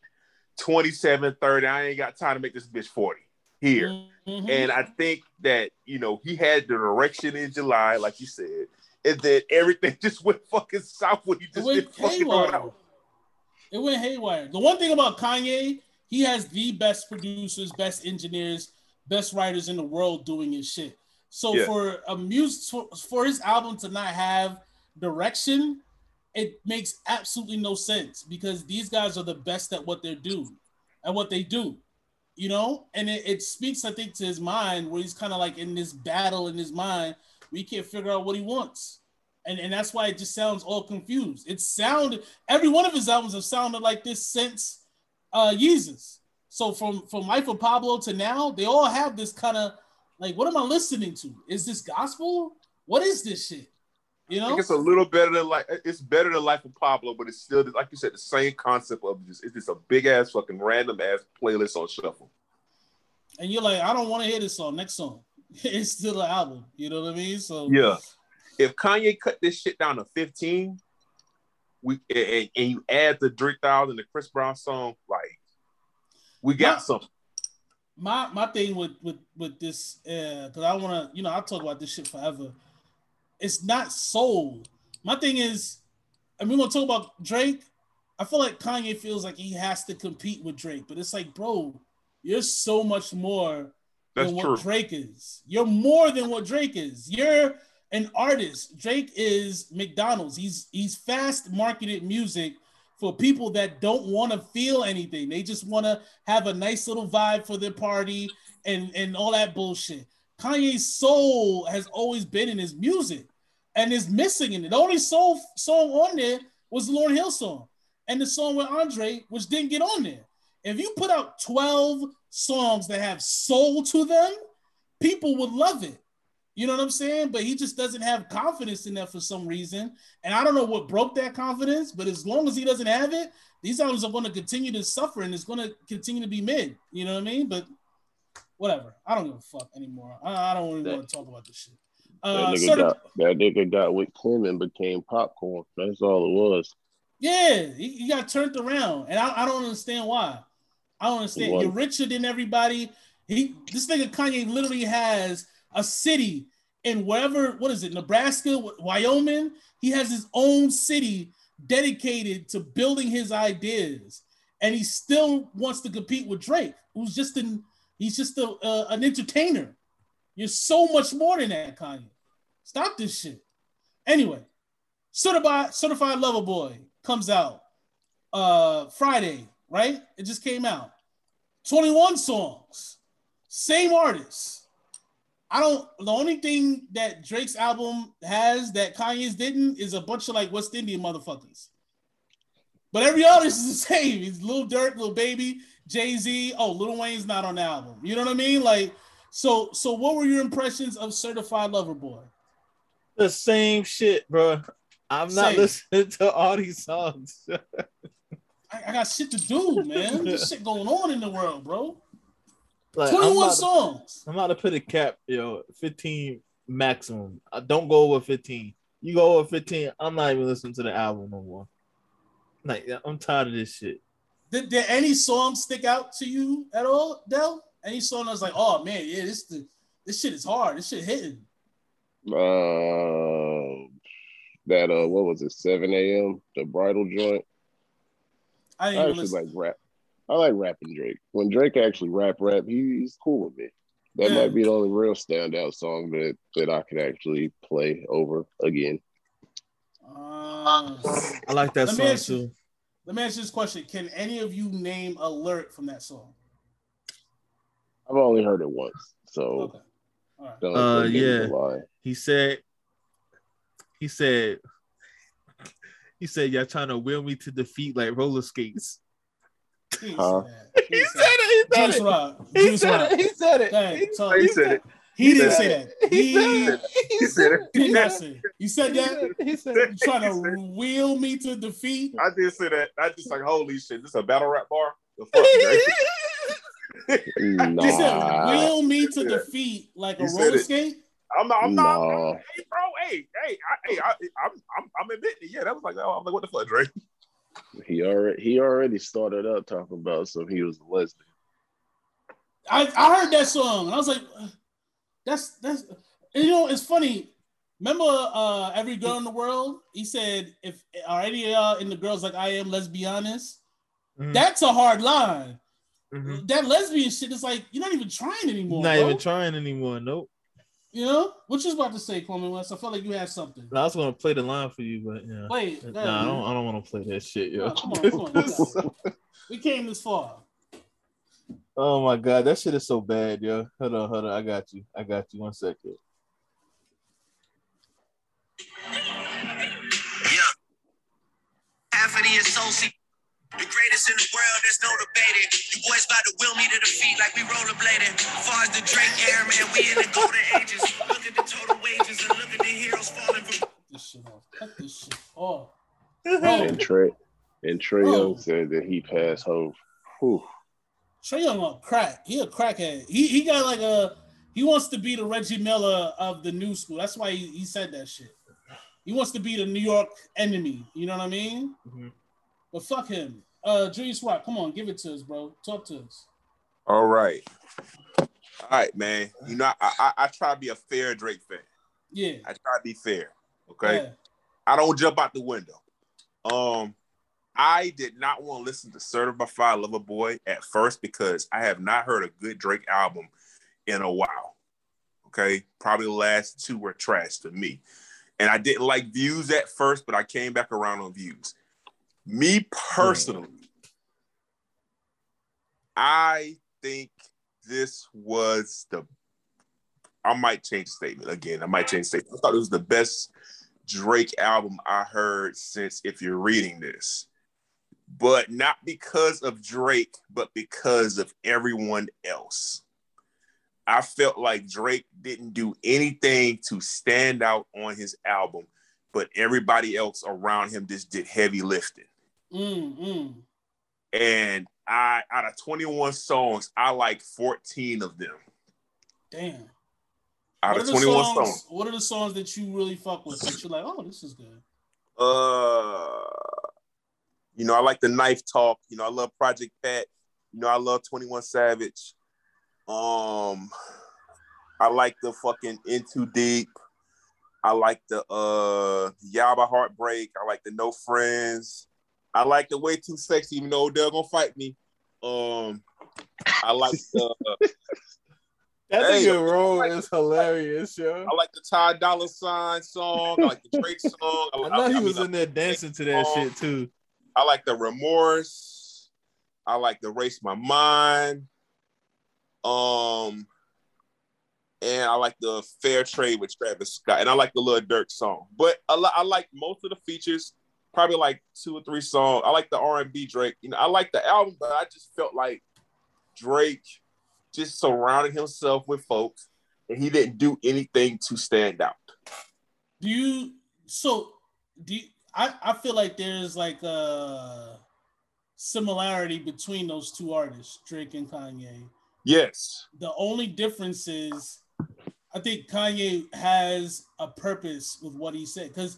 27, 30. I ain't got time to make this bitch 40 here. Mm-hmm. And I think that, you know, he had the direction in July, like you said, and then everything just went fucking south when he just did fucking out. It went haywire. The one thing about Kanye, he has the best producers, best engineers, best writers in the world doing his shit. So yeah. For his album to not have direction, it makes absolutely no sense because these guys are the best at what they do, you know? And it speaks, I think, to his mind where he's kind of like in this battle in his mind where he can't figure out what he wants. And that's why it just sounds all confused. Every one of his albums have sounded like this since Yeezus. So from Life of Pablo to now, they all have this kind of like, what am I listening to? Is this gospel? What is this shit? You know, I think it's a little better than Life of Pablo, but it's still, like you said, the same concept of just, it's just a big ass fucking random ass playlist on shuffle. And you're like, I don't want to hear this song. Next song, it's still an album. You know what I mean? So yeah. If Kanye cut this shit down to 15, and you add the Drake Doll and the Chris Brown song, like we got something. My thing with this, because I want to, you know, I'll talk about this shit forever. It's not soul. My thing is, and we want to talk about Drake. I feel like Kanye feels like he has to compete with Drake, but it's like, bro, you're so much more than what Drake is. You're more than what Drake is. You're an artist. Drake is McDonald's. He's fast marketed music for people that don't want to feel anything. They just want to have a nice little vibe for their party and all that bullshit. Kanye's soul has always been in his music and is missing in it. The only soul song on there was the Lauryn Hill song and the song with Andre, which didn't get on there. If you put out 12 songs that have soul to them, people would love it. You know what I'm saying? But he just doesn't have confidence in that for some reason. And I don't know what broke that confidence, but as long as he doesn't have it, these albums are going to continue to suffer and it's going to continue to be mid. You know what I mean? But whatever. I don't give a fuck anymore. I don't even want to talk about this shit. That nigga got with Kim and became popcorn. That's all it was. Yeah, he got turned around. And I don't understand why. I don't understand. You're richer than everybody. This nigga Kanye literally has a city in wherever, what is it, Nebraska, Wyoming? He has his own city dedicated to building his ideas. And he still wants to compete with Drake, who's just an entertainer. You're so much more than that, Kanye. Stop this shit. Anyway, Certified Lover Boy comes out Friday, right? It just came out. 21 songs, same artist. The only thing that Drake's album has that Kanye's didn't is a bunch of like West Indian motherfuckers. But every artist is the same. It's Lil Durk, Lil Baby, Jay-Z. Oh, Lil Wayne's not on the album. You know what I mean? Like, so what were your impressions of Certified Lover Boy? The same shit, bro. I'm not listening to all these songs. I got shit to do, man. There's shit going on in the world, bro. Like, 21 songs. I'm about to put a cap, 15 maximum. I don't go over 15. You go over 15, I'm not even listening to the album no more. Like, I'm tired of this shit. Did any song stick out to you at all, Del? Any song that was like, oh man, yeah, this shit is hard. This shit hitting. What was it, 7 a.m. the bridal joint? I didn't even listen. Like rap. I like rapping Drake. When Drake actually rap, he's cool with me. That might be the only real standout song that I could actually play over again. I like that song too. Let me ask you this question. Can any of you name Alert from that song? I've only heard it once. So okay. All right. He said y'all trying to will me to defeat like roller skates. He said He said it. He didn't say that. He said it. You said that? You trying to wheel me to defeat? I did say that. I just like, holy shit, this is a battle rap bar? The fuck, right? Nah. He said, wheel me to defeat like a roller skate? I'm not. Hey, bro, I'm admitting it. Yeah, that was like, oh, I'm like, what the fuck, Dre? He already started up talking about something. He was a lesbian. I heard that song, and I was like, that's you know, it's funny. Remember Every Girl in the World? He said, if are any in the girls like I am lesbianas? Mm-hmm. That's a hard line. Mm-hmm. That lesbian shit is like, you're not even trying anymore. Nope. You know? What you was about to say, Kwame West? I felt like you had something. I was going to play the line for you, but yeah. Wait. I don't want to play that shit, yo. Come on. We came this far. Oh my God, that shit is so bad, yo. Hold on. I got you. 1 second. Yeah. Half of the associate, the greatest in the world, there's no debating. You boys about to will me to defeat like we rollerblading. Far as the Drake era, man, we in the golden ages. Look at the total wages and look at the heroes falling from. Cut this shit off. And Trey Young said that he passed Hov. Whew. Trae Young on crack. He a crackhead. He got like he wants to be the Reggie Miller of the new school. That's why he said that shit. He wants to be the New York enemy. You know what I mean? Mm-hmm. But fuck him. Julius Rock, come on, give it to us, bro. Talk to us. All right, man. You know, I try to be a fair Drake fan. Yeah. I try to be fair. Okay. Yeah. I don't jump out the window. I did not want to listen to Certified Lover Boy at first because I have not heard a good Drake album in a while. Okay, probably the last two were trash to me. And I didn't like Views at first, but I came back around on Views. Me personally, I think this was the... I might change statement. I thought it was the best Drake album I heard since If You're Reading This. But not because of Drake, but because of everyone else. I felt like Drake didn't do anything to stand out on his album, but everybody else around him just did heavy lifting. Mm-hmm. And I, out of 21 songs, I like 14 of them. Damn. Out of 21 songs. What are the songs that you really fuck with that you're like, oh, this is good? You know, I like the Knife Talk. You know, I love Project Pat. You know, I love 21 Savage. I like the fucking In Too Deep. I like the Yaba Heartbreak. I like the No Friends. I like the Way Too Sexy, even though Del gonna fight me. I like the... That nigga roll is hilarious, yo. I like the Ty Dolla $ign song. I like the Drake song. I know he was in there dancing to that shit, too. I like the Remorse. I like the Race My Mind. And I like the Fair Trade with Travis Scott. And I like the Lil Durk song. But I like most of the features, probably like 2 or 3 songs. I like the R&B Drake. You know, I like the album, but I just felt like Drake just surrounded himself with folks and he didn't do anything to stand out. I feel like there's like a similarity between those two artists, Drake and Kanye. Yes. The only difference is I think Kanye has a purpose with what he said. Because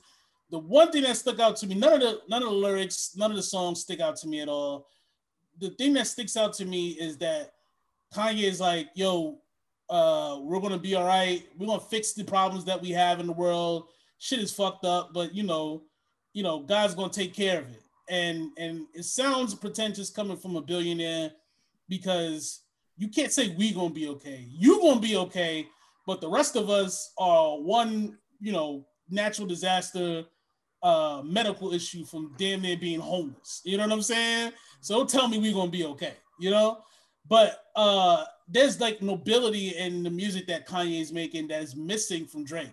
the one thing that stuck out to me, none of the lyrics, none of the songs stick out to me at all. The thing that sticks out to me is that Kanye is like, yo, we're going to be all right. We're going to fix the problems that we have in the world. Shit is fucked up, but you know, God's gonna take care of it. And it sounds pretentious coming from a billionaire because you can't say we gonna be okay. You gonna be okay, but the rest of us are one, you know, natural disaster, medical issue from damn near being homeless. You know what I'm saying? So don't tell me we gonna be okay, you know? But there's like nobility in the music that Kanye's making that is missing from Drake.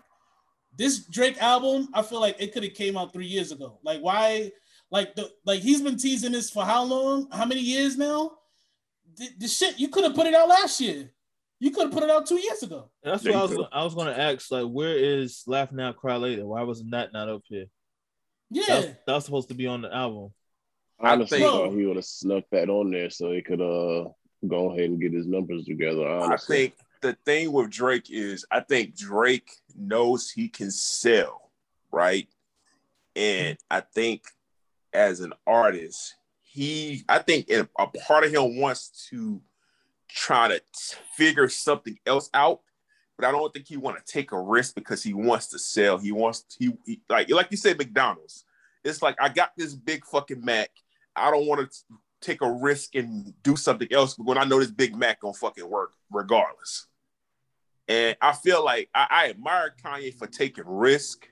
This Drake album, I feel like it could have came out 3 years ago. Like why? Like he's been teasing this for how long? How many years now? the shit, you could have put it out last year. You could have put it out 2 years ago. And that's what I was going to ask. Like, where is Laugh Now, Cry Later? Why wasn't that not up here? Yeah. That was supposed to be on the album. I think he would have snuck that on there so he could go ahead and get his numbers together. Honestly. I think the thing with Drake is I think Drake knows he can sell, right? And I think as an artist, I think a part of him wants to try to figure something else out, but I don't think he want to take a risk because he wants to sell. He, like you say, McDonald's. It's like, I got this big fucking Mac. I don't want to take a risk and do something else when I know this Big Mac gonna fucking work regardless. And I feel like I admire Kanye for taking risk,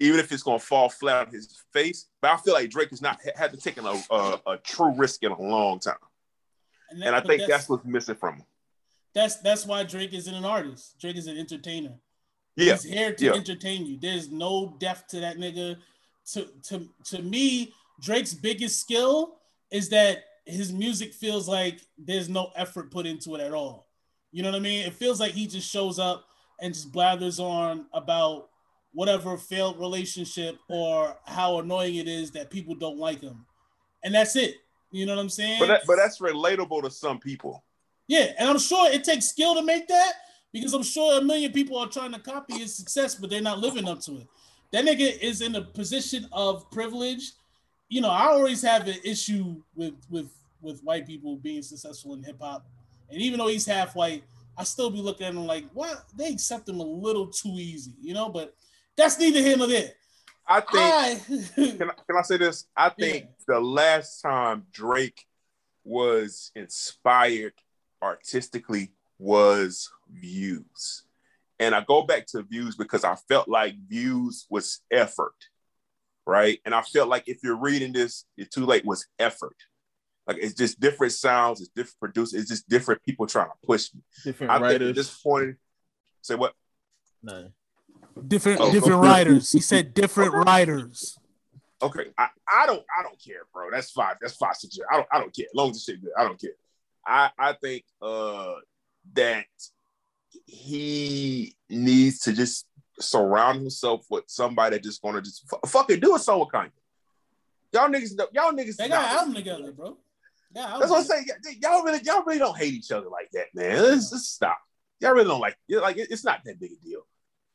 even if it's gonna fall flat on his face. But I feel like Drake has not had to take a true risk in a long time. And I think that's what's missing from him. That's why Drake isn't an artist. Drake is an entertainer. Yeah. He's here to entertain you. There's no depth to that nigga. To me, Drake's biggest skill is that his music feels like there's no effort put into it at all. You know what I mean? It feels like he just shows up and just blathers on about whatever failed relationship or how annoying it is that people don't like him. And that's it. You know what I'm saying? But that's relatable to some people. Yeah, and I'm sure it takes skill to make that because I'm sure a million people are trying to copy his success, but they're not living up to it. That nigga is in a position of privilege. You know, I always have an issue with white people being successful in hip hop. And even though he's half white, I still be looking at him like, what? They accept him a little too easy, you know? But that's neither here nor there. I think, can I say this? I think the last time Drake was inspired artistically was Views. And I go back to Views because I felt like Views was effort, right? And I felt like if you're reading this, It's Too Late was effort. Like, it's just different sounds, it's different producers, it's just different people trying to push me. Different writers. At this point, say what? No. Different writers. He said different writers. Okay, I don't care, bro. That's fine. That's fine. I don't care. As long as the shit good, I don't care. I think that he needs to just surround himself with somebody that's just gonna just fucking do a song with Kanye. Y'all niggas. They got an album together, bro. Yeah, that's what I'm saying. Y'all really don't hate each other like that, man. Let's just stop. Y'all really don't like it's not that big a deal.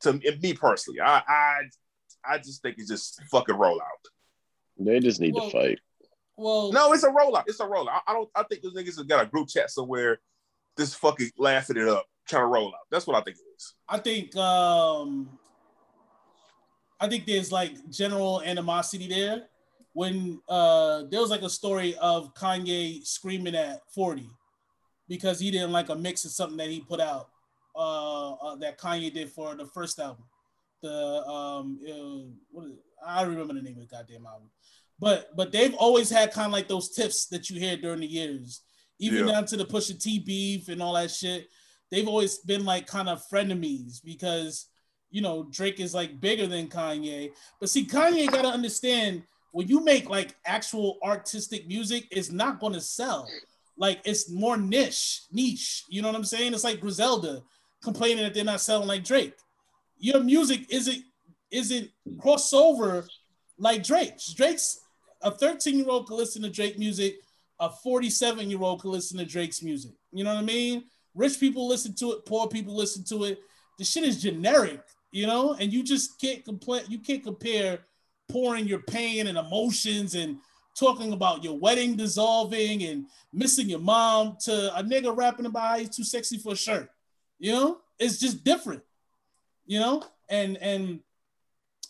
To me personally, I just think it's just fucking rollout. They just need to fight. Well, no, it's a rollout. It's a rollout. I think those niggas have got a group chat somewhere, just fucking laughing it up, trying to roll out. That's what I think it is. I think there's like general animosity there. When there was like a story of Kanye screaming at 40 because he didn't like a mix of something that he put out. That Kanye did for the first album, I don't remember the name of the goddamn album, but they've always had kind of like those tiffs that you hear during the years, even down to the Pusha T beef and all that shit. They've always been like kind of frenemies because, you know, Drake is like bigger than Kanye. But see, Kanye gotta understand, when you make like actual artistic music, it's not gonna sell. Like, it's more niche. You know what I'm saying? It's like Griselda complaining that they're not selling like Drake. Your music isn't crossover like Drake's. A 13-year-old can listen to Drake music. A 47-year-old can listen to Drake's music. You know what I mean? Rich people listen to it. Poor people listen to it. The shit is generic, you know? And you just can't complain. You can't compare pouring your pain and emotions and talking about your wedding dissolving and missing your mom to a nigga rapping about how he's too sexy for a shirt. You know, it's just different, you know? And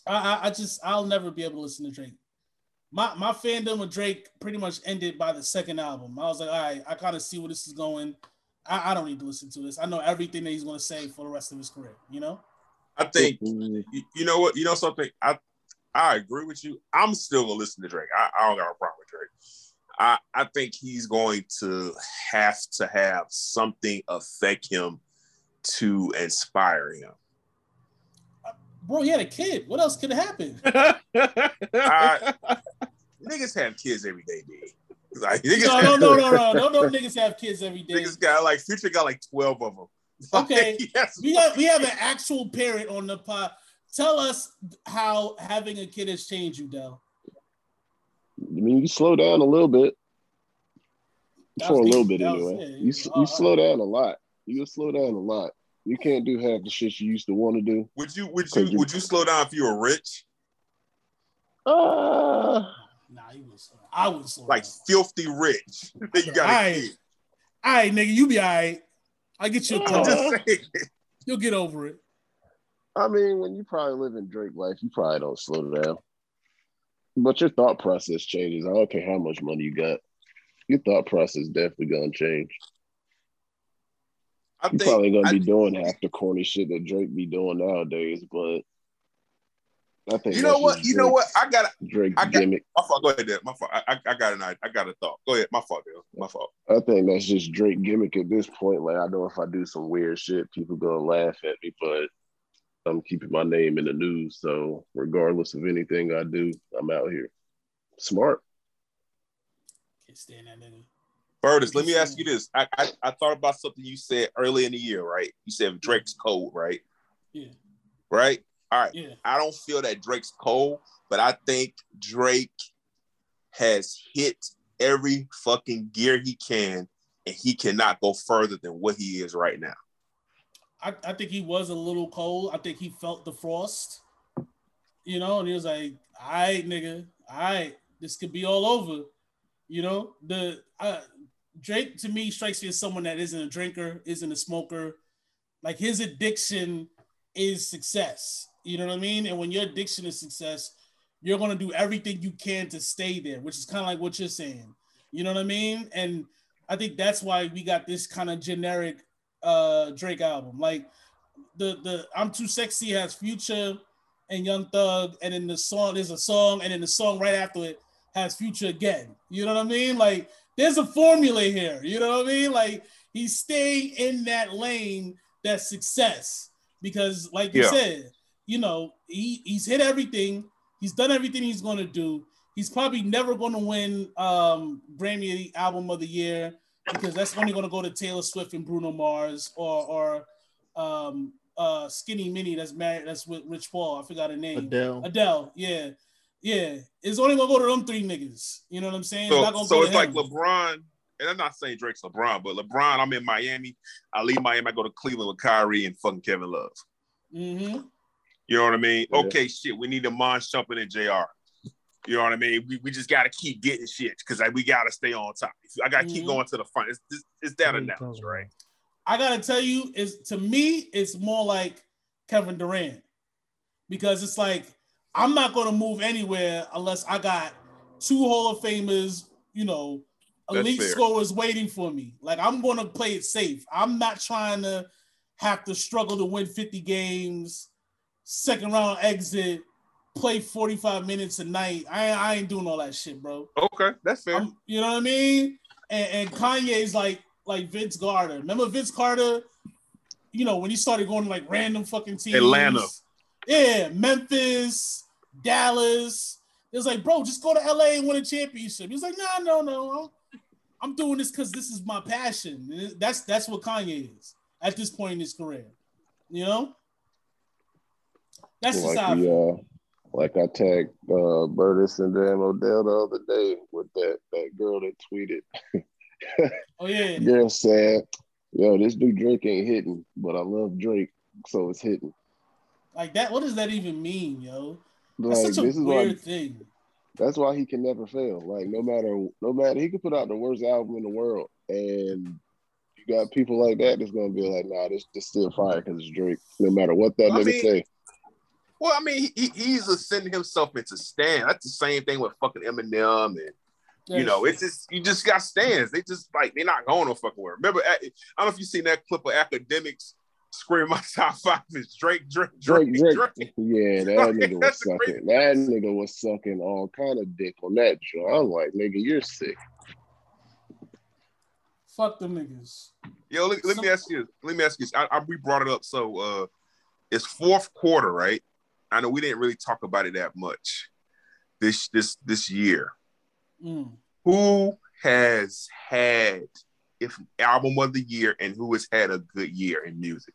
I'll never be able to listen to Drake. My fandom of Drake pretty much ended by the second album. I was like, all right, I kind of see where this is going. I don't need to listen to this. I know everything that he's going to say for the rest of his career, you know? I think, you know what, you know something? I agree with you. I'm still going to listen to Drake. I don't got a problem with Drake. I think he's going to have something affect him to inspire him. Bro, he had a kid. What else could happen? Niggas have kids every day, dude. Like, no, niggas have kids every day. Niggas got like Future got like 12 of them. Okay, yes. we have an actual parent on the pod. Tell us how having a kid has changed you, Del. I mean, you slow down a little bit. For a little bit anyway. You slow down a lot. You slow down a lot. You can't do half the shit you used to want to do. Would you slow down if you were rich? Nah, you would slow down. I would slow down. Like filthy rich. Then you got a kid. All right, nigga, you be all right. I get you a call. You'll get over it. I mean, when you probably live in Drake life, you probably don't slow down. But your thought process changes. I don't care how much money you got. Your thought process definitely gonna change. You're probably gonna be doing half the corny shit that Drake be doing nowadays, but I think you know what? I got Drake's gimmick. My fault. Go ahead, Dad. My fault. I got a thought. Go ahead. My fault, Dale. My fault. I think that's just Drake gimmick at this point. Like I know if I do some weird shit, people gonna laugh at me, but I'm keeping my name in the news. So regardless of anything I do, I'm out here. Smart. Can't stand that nigga. Burris, let me ask you this. I thought about something you said early in the year, right? You said Drake's cold, right? Yeah. Right? All right. Yeah. I don't feel that Drake's cold, but I think Drake has hit every fucking gear he can, and he cannot go further than what he is right now. I think he was a little cold. I think he felt the frost, you know, and he was like, all right, nigga, all right, this could be all over. You know, Drake to me strikes me as someone that isn't a drinker, isn't a smoker. Like his addiction is success. You know what I mean? And when your addiction is success, you're going to do everything you can to stay there, which is kind of like what you're saying. You know what I mean? And I think that's why we got this kind of generic Drake album. Like the I'm Too Sexy has Future and Young Thug, and then the song there's a song, and then the song right after it has Future again. You know what I mean? Like there's a formula here. You know what I mean? Like he's staying in that lane, that success, because like you said, you know, he's hit everything. He's done everything he's going to do. He's probably never going to win Grammy Album of the Year, because that's only going to go to Taylor Swift and Bruno Mars or Skinny Minnie that's with Rich Paul. I forgot her name. Adele. Yeah. Yeah. It's only going to go to them three niggas. You know what I'm saying? So it's like LeBron, and I'm not saying Drake's LeBron, but LeBron, I'm in Miami. I leave Miami. I go to Cleveland with Kyrie and fucking Kevin Love. Mm-hmm. You know what I mean? Yeah. Okay, shit. We need Amon jumping in JR. You know what I mean? We just got to keep getting shit because like, we got to stay on top. I got to keep going to the front. It's that announcement, right? I got to tell you, to me, it's more like Kevin Durant, because it's like I'm not going to move anywhere unless I got two Hall of Famers, you know, elite scorers waiting for me. Like I'm going to play it safe. I'm not trying to have to struggle to win 50 games, second round exit, play 45 minutes a night. I ain't doing all that shit, bro. Okay, that's fair. You know what I mean? And Kanye's like Vince Carter. Remember Vince Carter? You know, when he started going to like random fucking teams. Atlanta. Yeah, Memphis, Dallas. It was like, bro, just go to LA and win a championship. He's like, no. I'm doing this because this is my passion. That's what Kanye is at this point in his career. You know? That's just how I feel. Like I tagged Burtis and Dan Odell the other day with that girl that tweeted. Oh yeah. Girl said, yo, this dude Drake ain't hitting, but I love Drake, so it's hitting. Like that, what does that even mean, yo? That's like, such a weird thing. That's why he can never fail. Like no matter he could put out the worst album in the world, and you got people like that that's gonna be like, nah, this still fire because it's Drake, no matter what that nigga say. Well, I mean, he's ascending himself into stand. That's the same thing with fucking Eminem, and you know, it's just you just got stands. They just like they're not going no fucking where. Remember, I don't know if you seen that clip of academics screaming "My top five is Drake." Yeah, that nigga was sucking. That nigga was sucking all kind of dick on that joint. I'm like, nigga, you're sick. Fuck them niggas. Yo, let me ask you. Let me ask you. We brought it up, so it's fourth quarter, right? I know we didn't really talk about it that much this year. Mm. Who has had, if album of the year, and who has had a good year in music?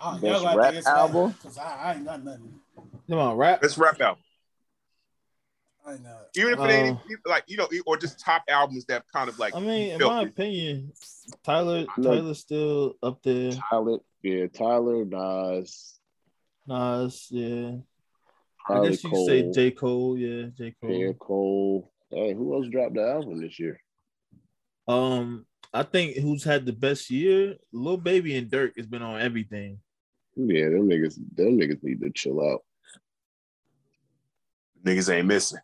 Oh, best rap album? Because I ain't got nothing. Come on, rap. Best rap album. I know. Even if it ain't like, you know, or just top albums that kind of like. I mean, in my opinion, Tyler's still up there. Tyler, Nas, yeah. Probably I guess you could say J. Cole, yeah, J. Cole. J. Cole. Hey, who else dropped the album this year? I think who's had the best year? Lil Baby and Dirk has been on everything. Yeah, them niggas need to chill out. Niggas ain't missing.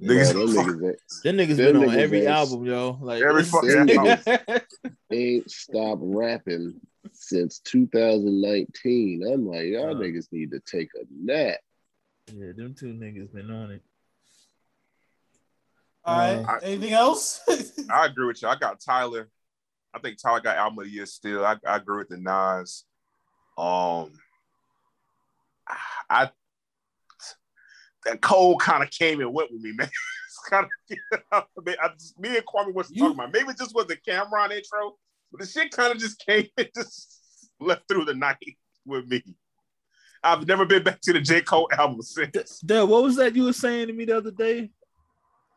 Niggas, yeah, them niggas been on every album, yo. Like every fucking album. Ain't stopped rapping since 2019. I'm like, y'all niggas need to take a nap. Yeah, them two niggas been on it. All right. Anything else? I agree with you. I got Tyler. I think Tyler got album of the year still. I agree with the Nas. That Cole kind of came and went with me, man. Me and Kwame wasn't talking about. Maybe it just was the Cameron intro, but the shit kind of just came and just left through the night with me. I've never been back to the J. Cole album since. Del, what was that you were saying to me the other day?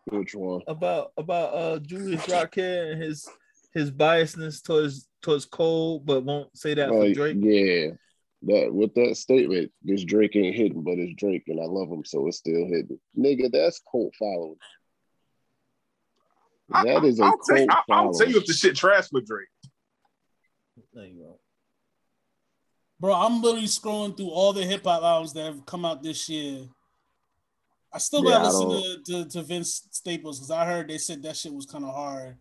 Which one? About Julius Rock and his biasness towards Cole, but won't say that for Drake. Yeah. That with that statement, this Drake ain't hidden, but it's Drake, and I love him, so it's still hidden. Nigga, that's cult following. That is a cult following. I'll tell you if the shit trash with Drake. There you go. Bro, I'm literally scrolling through all the hip-hop albums that have come out this year. I still gotta listen to Vince Staples, because I heard they said that shit was kind of hard.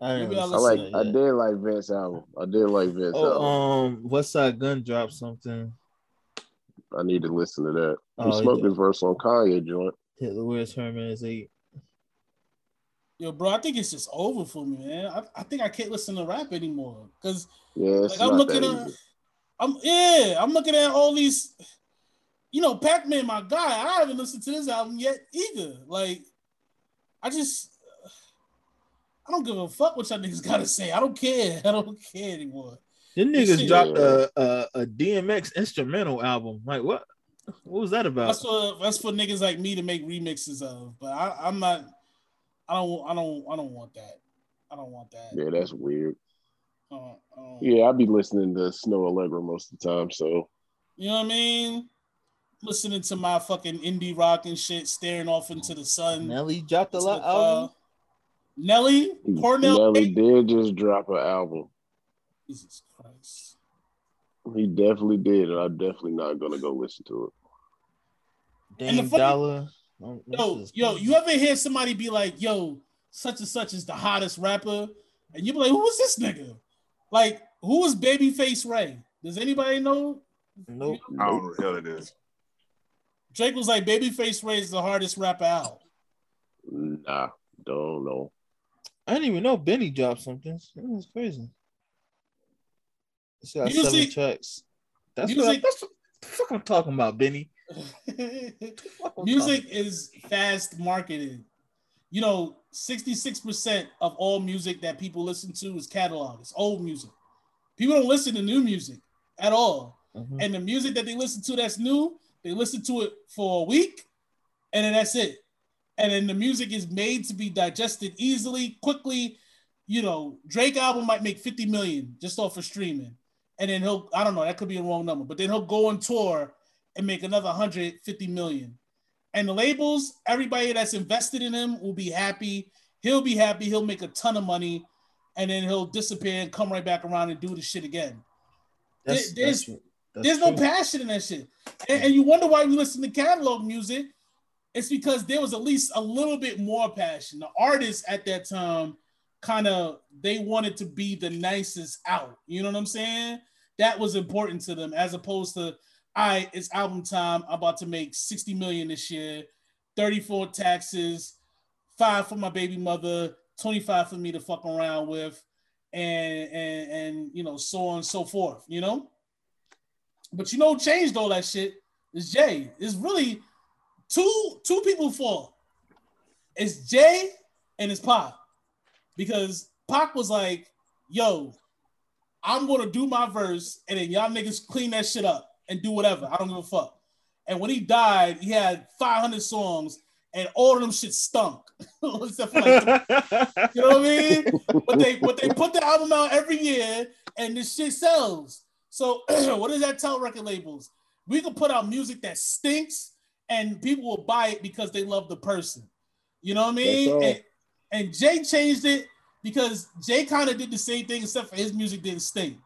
I did like Vince's album. I did like Vince's album. Westside Gun dropped something. I need to listen to that. He smoked his verse on Kanye joint. Yeah, Where's Herman is 8. Yo, bro, I think it's just over for me, man. I think I can't listen to rap anymore. Cause I'm looking at all these. You know, Pac-Man, my guy. I haven't listened to this album yet either. Like, I don't give a fuck what y'all niggas gotta say. I don't care anymore. Them niggas dropped a DMX instrumental album. Like, what? What was that about? That's for niggas like me to make remixes of. But I don't want that. I don't want that. Yeah, that's weird. I be listening to Snow Allegra most of the time. So you know what I mean? Listening to my fucking indie rock and shit, staring off into the sun. Nelly dropped a lot album. Nelly did just drop an album. Jesus Christ. He definitely did, and I'm definitely not gonna go listen to it. Dang Dollar. Yo, you ever hear somebody be like, yo, such and such is the hottest rapper? And you be like, who was this nigga? Like, who was Babyface Ray? Does anybody know? Nope. I don't know who the hell it is. Drake was like, Babyface Ray is the hardest rapper out. Nah. Don't know. I didn't even know Benny dropped something. That was crazy. It's got 7 tracks. That's what the fuck I'm talking about, Benny. Music is fast marketed. You know, 66% of all music that people listen to is catalog. It's old music. People don't listen to new music at all. Mm-hmm. And the music that they listen to that's new, they listen to it for a week, and then that's it. And then the music is made to be digested easily, quickly. You know, Drake album might make 50 million just off of streaming. And then I don't know, that could be a wrong number, but then he'll go on tour and make another 150 million. And the labels, everybody that's invested in him will be happy. He'll be happy. He'll make a ton of money. And then he'll disappear and come right back around and do the shit again. There's no passion in that shit. And you wonder why we listen to catalog music. It's because there was at least a little bit more passion. The artists at that time they wanted to be the nicest out. You know what I'm saying? That was important to them as opposed to, it's album time. I'm about to make 60 million this year, 34 taxes, 5 for my baby mother, 25 for me to fuck around with, and you know, so on and so forth, you know? But you know who changed all that shit is Jay. It's really... Two people fall. It's Jay and it's Pop. Because Pop was like, yo, I'm going to do my verse, and then y'all niggas clean that shit up and do whatever. I don't give a fuck. And when he died, he had 500 songs, and all of them shit stunk. Except for like, you know what I mean? But they put the album out every year, and this shit sells. So what does that tell record labels? We can put out music that stinks, and people will buy it because they love the person. You know what I mean? And Jay changed it because Jay kind of did the same thing, except for his music didn't stink.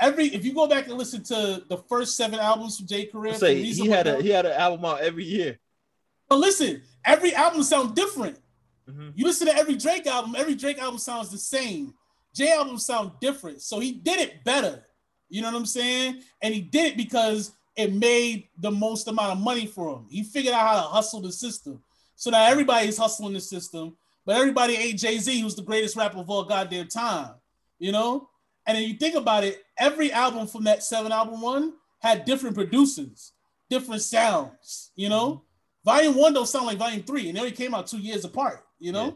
If you go back and listen to the first 7 albums from Jay's career, he had an album out every year. But listen, every album sounds different. Mm-hmm. You listen to every Drake album sounds the same. Jay albums sound different. So he did it better. You know what I'm saying? And he did it because it made the most amount of money for him. He figured out how to hustle the system. So now everybody's hustling the system, but everybody ain't Jay-Z, who's the greatest rapper of all goddamn time. You know? And then you think about it, every album from that 7-album one had different producers, different sounds, you know? Volume 1 don't sound like Volume 3, and they only came out 2 years apart, you know? Yeah.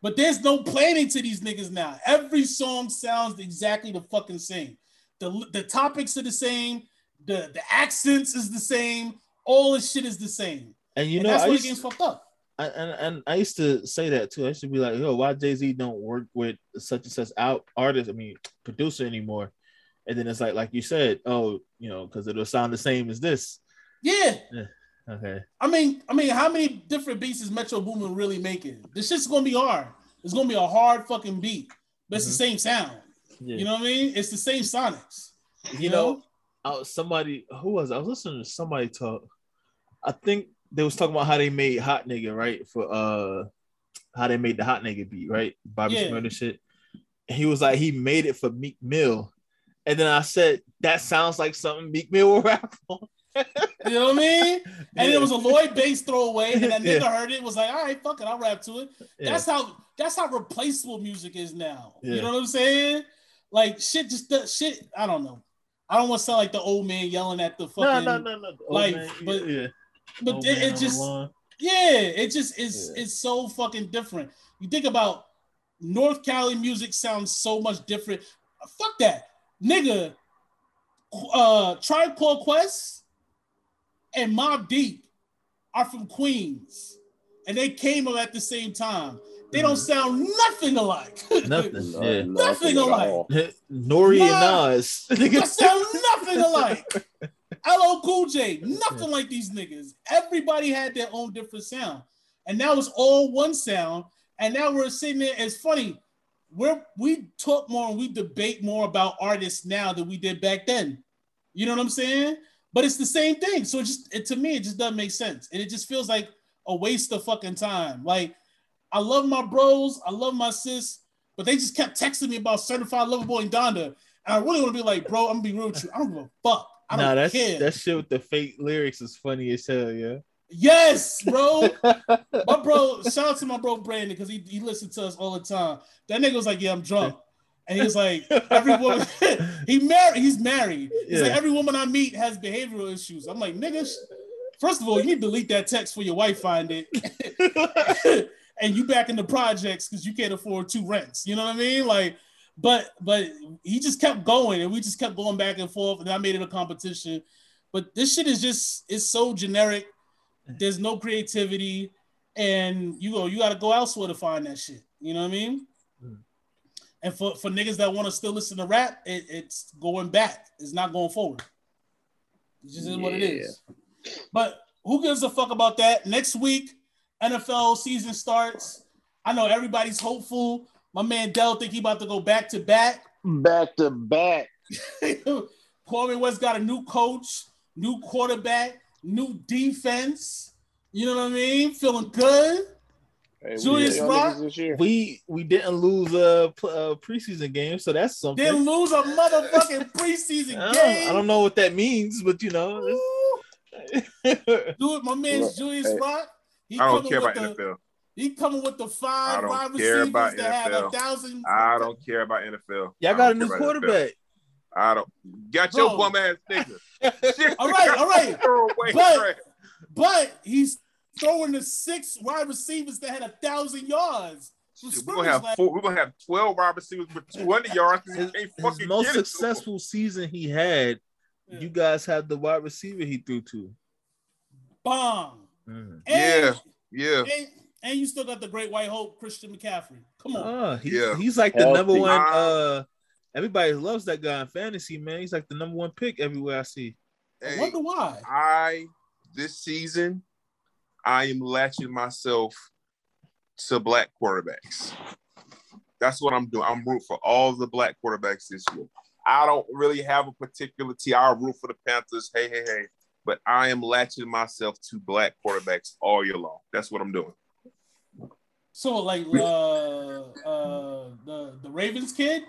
But there's no planning to these niggas now. Every song sounds exactly the fucking same. The topics are the same. The accents is the same. All this shit is the same. And you know, that's why the game's fucked up. And I used to say that too. I used to be like, yo, why Jay-Z don't work with such and such producer anymore? And then it's like you said, oh, you know, because it'll sound the same as this. Yeah. Okay. I mean, how many different beats is Metro Boomin really making? This shit's gonna be hard. It's gonna be a hard fucking beat, but it's the same sound. Yeah. You know what I mean? It's the same sonics. You know? I was listening to somebody talk. I think they was talking about how they made Hot Nigga, right? For how they made the Hot Nigga beat, right? Bobby Smurda shit. And he was like, he made it for Meek Mill. And then I said, that sounds like something Meek Mill will rap on. You know what I mean? And it was a Lloyd Banks throwaway, and that nigga heard it, was like, all right, fuck it, I'll rap to it. Yeah. That's how replaceable music is now. Yeah. You know what I'm saying? Like shit, I don't know. I don't want to sound like the old man yelling at the fucking no. Like, but yeah. But it's so fucking different. You think about North Cali music sounds so much different. Fuck that, nigga. Tribe Called Quest and Mobb Deep are from Queens, and they came up at the same time. They don't sound nothing alike. Nothing, yeah. Nothing alike. Nori and Nas. They sound nothing alike. LL Cool J, nothing like these niggas. Everybody had their own different sound. And now it's all one sound. And now we're sitting there. It's funny. We talk more and we debate more about artists now than we did back then. You know what I'm saying? But it's the same thing. So to me, it just doesn't make sense. And it just feels like a waste of fucking time. Like, I love my bros. I love my sis. But they just kept texting me about Certified Lover Boy and Donda. And I really want to be like, bro, I'm going to be real with you. I don't give a fuck. I don't care. That shit with the fake lyrics is funny as hell, yeah. Yes, bro. My bro, shout out to my bro Brandon, because he listens to us all the time. That nigga was like, yeah, I'm drunk. And he was like, every woman he's married. He's like, every woman I meet has behavioral issues. I'm like, nigga, first of all, you need to delete that text for your wife find it. And you back in the projects because you can't afford 2 rents. You know what I mean? Like, but he just kept going, and we just kept going back and forth, and I made it a competition. But this shit is it's so generic. There's no creativity, and you got to go elsewhere to find that shit. You know what I mean? Mm. And for niggas that want to still listen to rap, it's going back. It's not going forward. It just is what it is. But who gives a fuck about that? Next week, NFL season starts. I know everybody's hopeful. My man Del think he about to go back to back. Back to back. Kwame West got a new coach, new quarterback, new defense. You know what I mean? Feeling good. Hey, Julius Rock. We didn't lose a preseason game, so that's something. Didn't lose a motherfucking preseason game. I don't know what that means, but you know. Dude, my man's Julius Rock. I don't care about NFL. He coming with the 5 wide receivers that have 1,000. I don't care about NFL. Y'all got a new quarterback. NFL. I don't got your bum ass nigga. all right. But he's throwing the 6 wide receivers that had 1,000 yards. We're gonna have 12 wide receivers with 200 yards. His most successful season he had, you guys had the wide receiver he threw to. Bomb. Mm. Yeah. And you still got the great white hope, Christian McCaffrey. Come on. He's like the number one. Everybody loves that guy in fantasy, man. He's like the number one pick everywhere I see. Hey, I wonder why. This season, I am latching myself to black quarterbacks. That's what I'm doing. I'm rooting for all the black quarterbacks this year. I don't really have a particular team. I root for the Panthers. Hey. But I am latching myself to black quarterbacks all year long. That's what I'm doing. So, like the Ravens kid?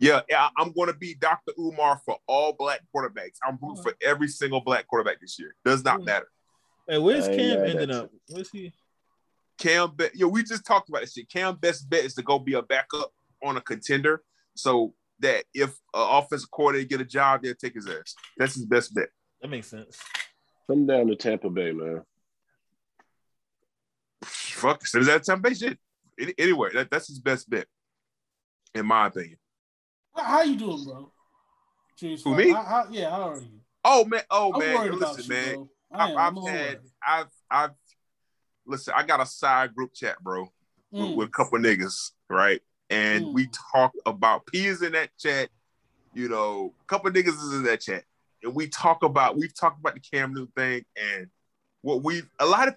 Yeah, I'm going to be Dr. Umar for all black quarterbacks. I'm rooting for every single black quarterback this year. Does not matter. Hey, where's Cam ended up? Where's he? Cam, we just talked about this shit. Cam's best bet is to go be a backup on a contender so that if an offensive coordinator get a job, they'll take his ass. That's his best bet. That makes sense. Come down to Tampa Bay, man. Fuck, is that Tampa Bay shit? Anyway, that's his best bet, in my opinion. How you doing, bro? Jeez, who, me? How are you? Oh man, listen, man. I got a side group chat, bro, with a couple niggas, right? And we talk about P is in that chat, a couple niggas is in that chat. And we've talked about the Cam Newton thing, and a lot of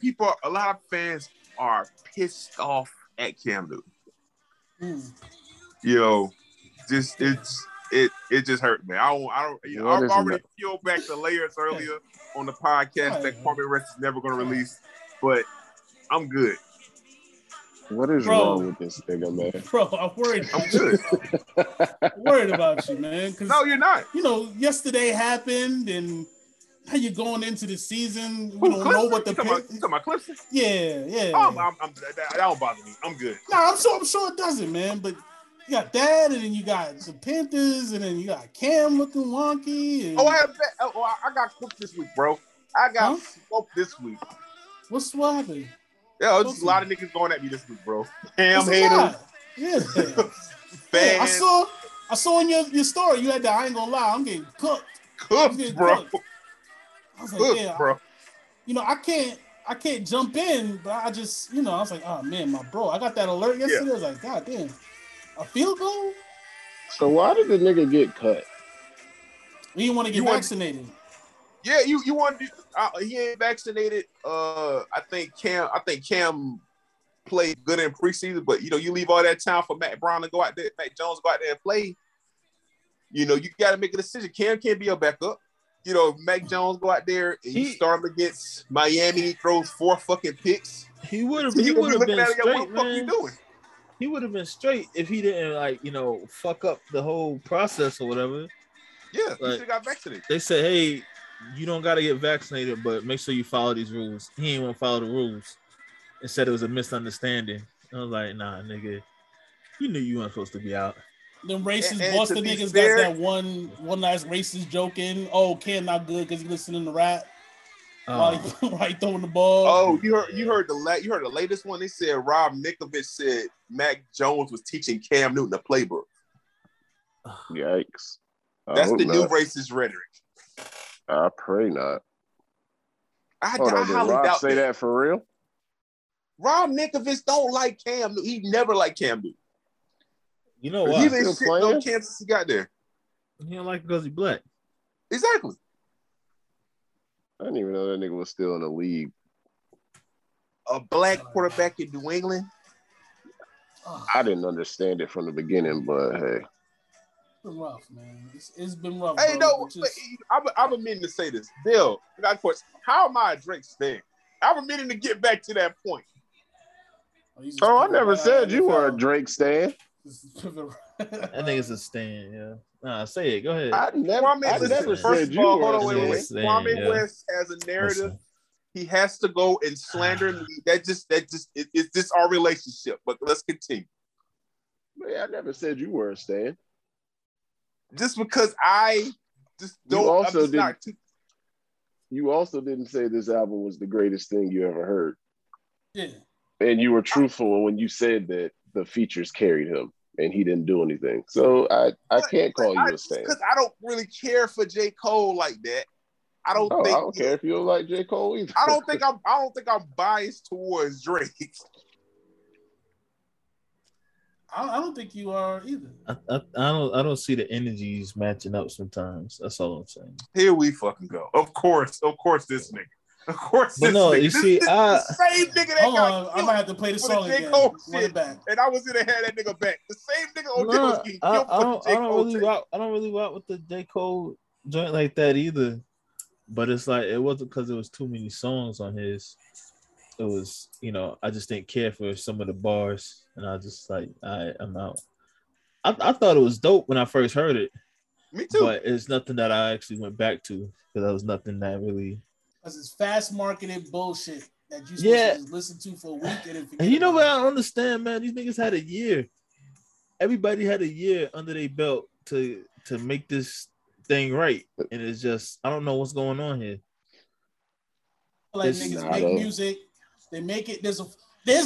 fans are pissed off at Cam Newton. It just hurt, man. I've already peeled back the layers earlier on the podcast that Kwame West is never going to release, but I'm good. What is wrong with this nigga, man? Bro, I'm worried. I'm good. I'm worried about you, man. No, you're not. Yesterday happened, and now you're going into the season. We don't know what the pick. You talking about Clifton? Yeah. That don't bother me. I'm good. Nah, I'm sure it doesn't, man, but. You got that, and then you got the Panthers, and then you got Cam looking wonky. And... I got cooked this week, bro. I got smoked this week. What's happening? Yeah, it was just a lot of niggas going at me this week, bro. Cam haters. Yeah. Man. I saw in your story you had that. I ain't gonna lie, I'm getting cooked. Cooked, bro. I was like, bro. I can't jump in, but I just, I was like, oh man, my bro. I got that alert yesterday. I was like, god damn. A field goal? So why did the nigga get cut? He didn't want to get vaccinated. You want to. He ain't vaccinated. I think Cam played good in preseason, but you leave all that time for Matt Brown to go out there, Matt Jones go out there and play. You got to make a decision. Cam can't be a backup. Mac Jones go out there and you start him against Miami. He throws 4 fucking picks. He would have been straight, at him, what the fuck you doing? He would have been straight if he didn't, fuck up the whole process or whatever. Yeah, he should have got vaccinated. They said, hey, you don't got to get vaccinated, but make sure you follow these rules. He ain't want to follow the rules. And said it was a misunderstanding. I was like, nah, nigga, you knew you weren't supposed to be out. Them racist Boston niggas got that one nice racist joke in. Oh, Cam not good because he listening to rap. Right, throwing the ball. Oh, you heard the latest one. They said Rob Nickovich said Mac Jones was teaching Cam Newton the playbook. Yikes! That's the new racist rhetoric. I pray not. I highly doubt. Say that for real. Rob Nickovich don't like Cam Newton. He never liked Cam Newton. You know what? He didn't shit no Kansas. He got there. He don't like because he's black. Exactly. I didn't even know that nigga was still in the league. A black quarterback in New England? I didn't understand it from the beginning, but hey. It's been rough, man. It's been rough. Hey, bro, I've been meaning to say this. Bill, of course, how am I a Drake's fan? I've been meaning to get back to that point. Oh, I never said you were a Drake stan. That nigga's a stan, yeah. Nah, say it. Go ahead. I never first of all, wait. Kwame West has a narrative. Listen. He has to go and slander me. It's just our relationship. But let's continue. Man, I never said you were a stan. Just because I just don't. You also didn't say this album was the greatest thing you ever heard. Yeah. And you were truthful when you said that the features carried him, and he didn't do anything. So I can't call you a stan. Because I don't really care for J. Cole like that. I don't care if you don't like J. Cole either. I don't think I'm biased towards Drake. I don't think you are either. I don't see the energies matching up sometimes. That's all I'm saying. Here we fucking go. Of course, this nigga. Of course, but this no, nigga. You see, the same nigga that got I might have to play the song again. And I was gonna have that nigga back. The same nigga on Dillowski. I don't really rock with the J. Cole joint like that either. But it's like it wasn't because there was too many songs on his. It was, you know, I just didn't care for some of the bars, and I was just like, I'm out. I thought it was dope when I first heard it. Me too. But it's nothing that I actually went back to because that was nothing that really. Because it's fast marketed bullshit that you just listen to for a week and you know what I don't understand, man? These niggas had a year. Everybody had a year under their belt to make this thing right, and it's just I don't know what's going on here. Like this niggas make music, they make it. There's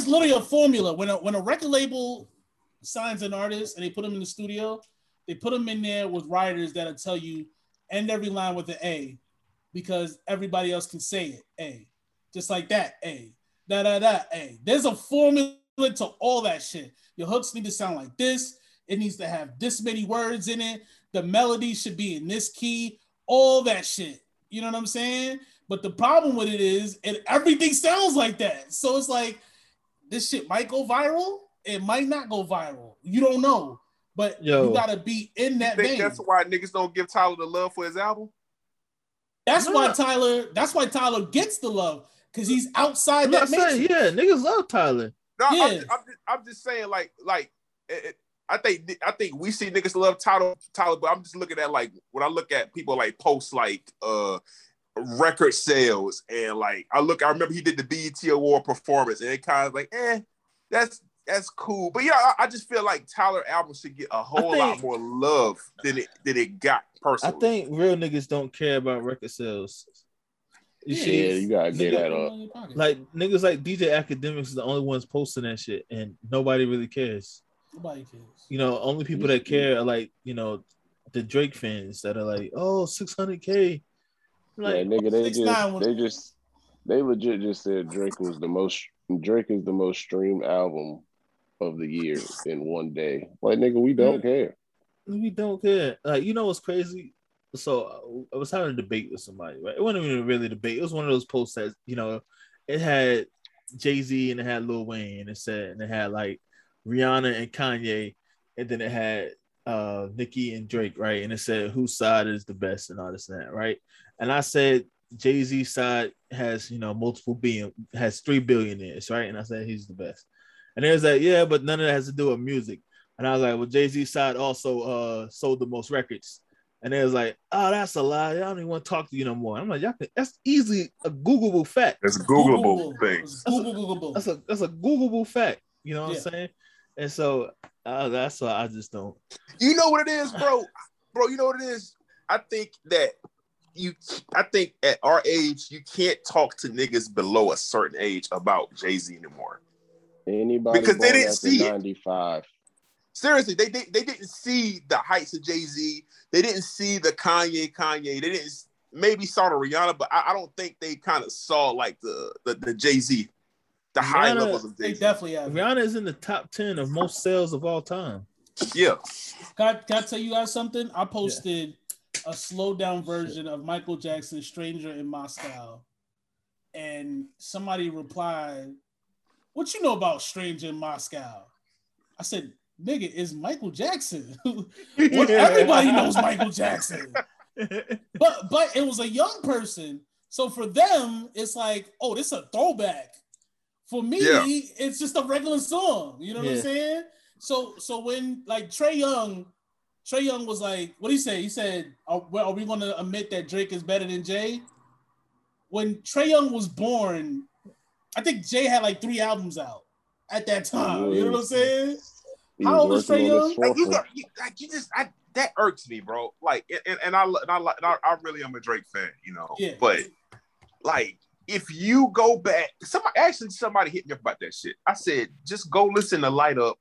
literally a formula. When a record label signs an artist and they put them in the studio, they put them in there with writers that'll tell you end every line with an A, because everybody else can say it. A, just like that. A, da da da. A. There's a formula to all that shit. Your hooks need to sound like this. It needs to have this many words in it. The melody should be in this key, all that shit. You know what I'm saying? But the problem with it is, and everything sounds like that. So it's like, this shit might go viral. It might not go viral. You don't know. But you gotta be in that vein. That's why niggas don't give Tyler the love for his album. That's why Tyler gets the love, because he's outside that matrix. Yeah, niggas love Tyler. No, yeah. I'm just saying, like. I think we see niggas love Tyler, but I'm just looking at like when I look at people like post like record sales and like I remember he did the BET Award performance and it kind of like that's cool, but yeah, I just feel like Tyler album should get a lot more love than it got personally. I think real niggas don't care about record sales. You gotta get that up. Like niggas like DJ Academics is the only ones posting that shit, and nobody really cares. Nobody cares. You know, only people that care are like, you know, the Drake fans that are like, oh, 600K. Like, yeah, nigga, they legit just said Drake is the most streamed album of the year in one day. Like, nigga, we don't care. We don't care. Like, you know what's crazy? So I was having a debate with somebody, right? It wasn't even really a debate. It was one of those posts that, you know, it had Jay-Z and it had Lil Wayne and it had like Rihanna and Kanye, and then it had Nicki and Drake, right? And it said whose side is the best and all this and that, right? And I said Jay-Z's side has, you know, has 3 billionaires, right? And I said he's the best. And they was like, yeah, but none of that has to do with music. And I was like, well, Jay-Z's side also sold the most records. And they was like, oh, that's a lie. I don't even want to talk to you no more. I'm like, y'all can, that's easily a Googleable fact. That's a Googleable thing. That's a Googleable fact. You know what I'm saying? And so that's why I just don't. You know what it is, bro? You know what it is? I think at our age, you can't talk to niggas below a certain age about Jay-Z anymore. Anybody because they didn't see 95. Seriously, they didn't see the heights of Jay-Z. They didn't see the Kanye. They didn't maybe saw the Rihanna, but I don't think they kind of saw like the Jay-Z. The high levels of Jay-Z. They definitely have. Rihanna is in the top 10 of most sales of all time. Yeah. Can I tell you guys something? I posted a slowed down version of Michael Jackson's Stranger in Moscow. And somebody replied, what you know about Stranger in Moscow? I said, nigga, it's Michael Jackson. Everybody knows Michael Jackson. But it was a young person. So for them, it's like, oh, this is a throwback. For me, it's just a regular song. You know what I'm saying? So when like Trey Young was like, what did he say? He said, are we going to admit that Drake is better than Jay? When Trey Young was born, I think Jay had like 3 albums out at that time. Really? You know what I'm saying? How old was Trey Young? That irks me, bro. Like, and I really am a Drake fan, you know. Yeah. But like. If you go back, somebody hit me up about that shit. I said, just go listen to Light Up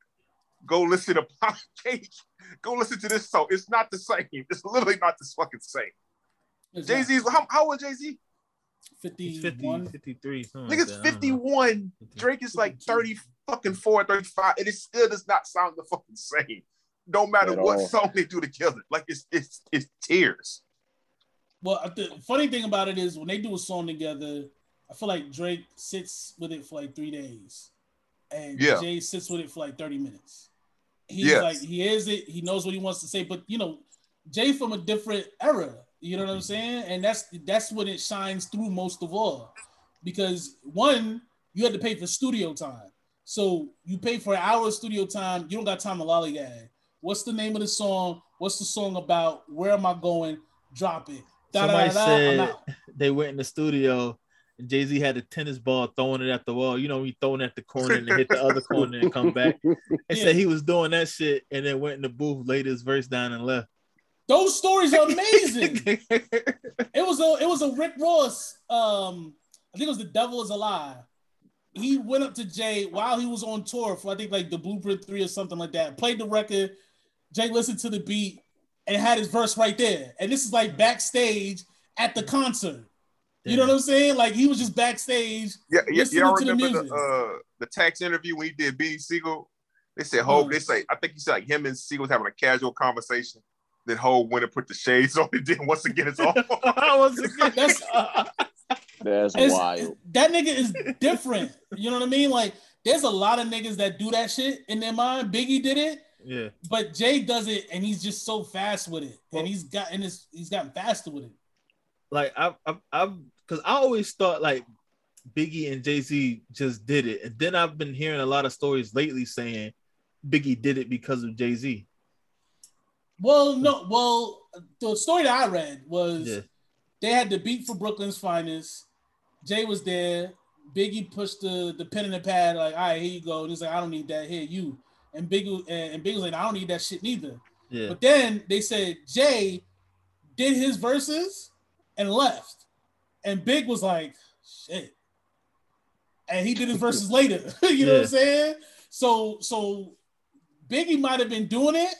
go listen to Pop Cake. Go listen to this song. It's not the same. It's literally not the fucking same. Exactly. Jay-Z's, how old is Jay-Z? 51. 53. Nigga's like 51. Drake is like 30 fucking 4, 35. And it still does not sound the fucking same. No matter what song they do together. Like it's tears. Well, the funny thing about it is when they do a song together, I feel like Drake sits with it for like 3 days. And Jay sits with it for like 30 minutes. He's like, he hears it. He knows what he wants to say. But, you know, Jay from a different era. You know what I'm saying? And that's what it shines through most of all. Because one, you had to pay for studio time. So you pay for an hour of studio time. You don't got time to lollygag. What's the name of the song? What's the song about? Where am I going? Drop it. Somebody said they went in the studio. Jay-Z had a tennis ball throwing it at the wall. You know, he throwing at the corner and then hit the other corner and come back. They said he was doing that shit and then went in the booth, laid his verse down and left. Those stories are amazing. It was a Rick Ross, I think it was The Devil Is a Lie. He went up to Jay while he was on tour for I think like the Blueprint 3 or something like that, played the record, Jay listened to the beat and had his verse right there. And this is like backstage at the concert. You know what I'm saying? Like he was just backstage. Y'all remember the Tax interview when he did Beanie Siegel? They said Hope. They say I think he said like him and Siegel was having a casual conversation. Then Hope went and put the shades on and then once again it's all. That's wild. That nigga is different. You know what I mean? Like there's a lot of niggas that do that shit in their mind. Biggie did it. Yeah. But Jay does it, and he's just so fast with it, and he's gotten faster with it. Like because I always thought like Biggie and Jay-Z just did it. And then I've been hearing a lot of stories lately saying Biggie did it because of Jay-Z. Well, no. Well, the story that I read was they had the beat for Brooklyn's Finest. Jay was there. Biggie pushed the pen in the pad like, all right, here you go. And he's like, I don't need that. Here, you. And Biggie was like, I don't need that shit neither. Yeah. But then they said Jay did his verses and left. And Big was like, shit. And he did his verses later. You know what I'm saying? So Biggie might have been doing it.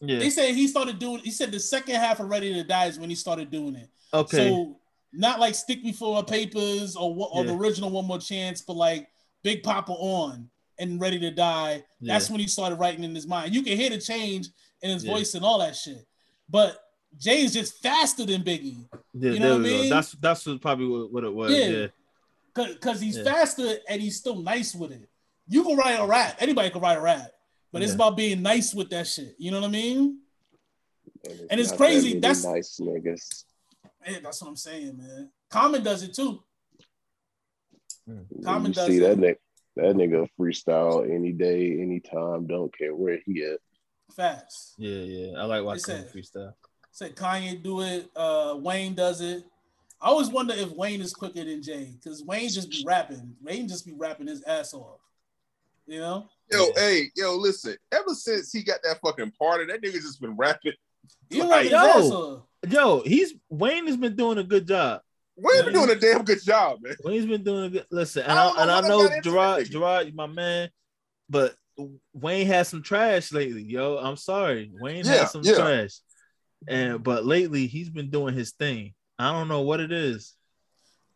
Yeah. They said he said the second half of Ready to Die is when he started doing it. Okay. So not like Stick Me For Papers or the original One More Chance, but like Big Papa on and Ready to Die. Yeah. That's when he started writing in his mind. You can hear the change in his voice and all that shit. But Jay is just faster than Biggie. Yeah, you know what I mean? That's probably what it was. Yeah. Because he's faster and he's still nice with it. You can write a rap. Anybody can write a rap. But it's about being nice with that shit. You know what I mean? And it's crazy. That's nice niggas. Man, that's what I'm saying, man. Common does it too. Common does it. See that nigga freestyle any day, anytime, don't care where he at. Facts. Yeah. I like watching him freestyle. Said Kanye do it. Wayne does it. I always wonder if Wayne is quicker than Jay because Wayne just be rapping. Wayne just be rapping his ass off. You know? Yo, listen. Ever since he got that fucking party, that nigga's just been rapping. Like, Wayne has been doing a good job. Wayne's been doing a damn good job, man. Wayne's been doing a good listen, and I know Gerard, my man, but Wayne has some trash lately, yo. I'm sorry. Wayne has some trash. But lately he's been doing his thing. I don't know what it is.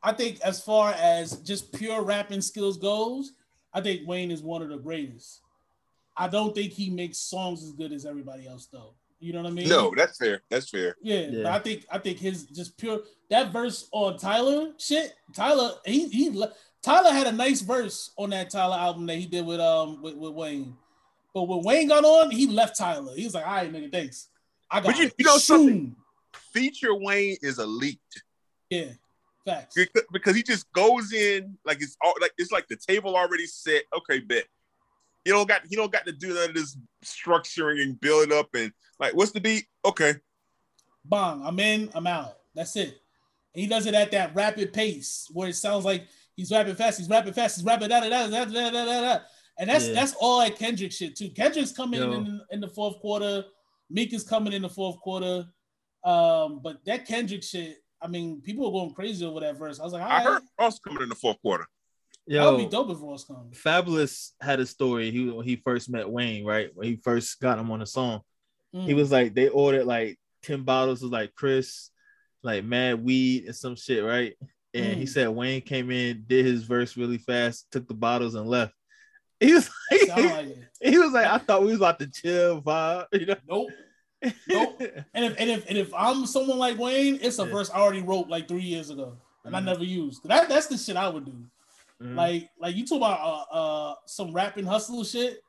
I think as far as just pure rapping skills goes, I think Wayne is one of the greatest. I don't think he makes songs as good as everybody else though. You know what I mean? No, that's fair. That's fair. Yeah. But I think his just pure that verse on Tyler shit. Tyler had a nice verse on that Tyler album that he did with Wayne. But when Wayne got on, he left Tyler. He was like, all right, nigga, thanks. But you know something? Feature Wayne is elite. Yeah, facts. Because he just goes in like it's all, like it's like the table already set. Okay, bet. He don't got to do none of this structuring and building up and like what's the beat? Okay. Bang, I'm in, I'm out. That's it. And he does it at that rapid pace where it sounds like he's rapping fast, he's rapping da-da-da-da-da-da-da-da. And that's all like Kendrick shit too. Kendrick's coming in the fourth quarter. Meek is coming in the fourth quarter. But that Kendrick shit, I mean, people were going crazy over that verse. I was like, all right. I heard Ross coming in the fourth quarter. Yo, that would be dope if Ross comes. Fabulous had a story. He first met Wayne, right? When he first got him on a song, he was like, they ordered like 10 bottles of like Chris, like mad weed and some shit, right? And he said Wayne came in, did his verse really fast, took the bottles and left. He was like, I thought we was about to chill vibe. You know? Nope. And if I'm someone like Wayne, it's a verse I already wrote like 3 years ago and I never used. That's the shit I would do. Like you talk about some rapping hustle shit.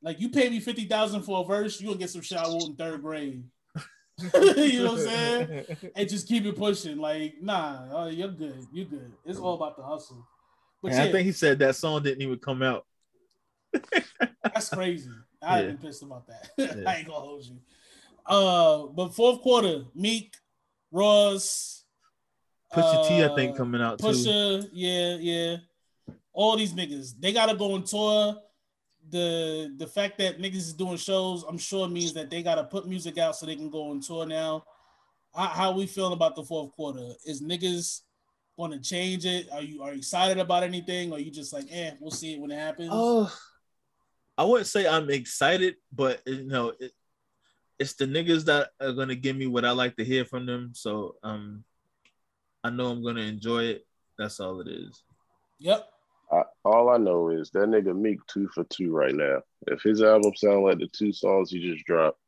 Like you pay me $50,000 for a verse, you gonna get some shit I wrote in third grade. You know what I'm saying? And just keep it pushing. Like, nah, you're good. You're good. It's all about the hustle. But I think he said that song didn't even come out. That's crazy. I've been pissed about that. I ain't gonna hold you. But fourth quarter, Meek, Ross, Pusha T, I think coming out too. Yeah. All these niggas, they gotta go on tour. The fact that niggas is doing shows, I'm sure means that they gotta put music out so they can go on tour now. How we feeling about the fourth quarter? Is niggas gonna change it? Are you excited about anything? Or are you just like, we'll see it when it happens? Oh, I wouldn't say I'm excited, but you know, it's the niggas that are gonna give me what I like to hear from them. So I know I'm gonna enjoy it. That's all it is. Yep. All I know is that nigga Meek 2 for 2 right now. If his album sound like the two songs he just dropped,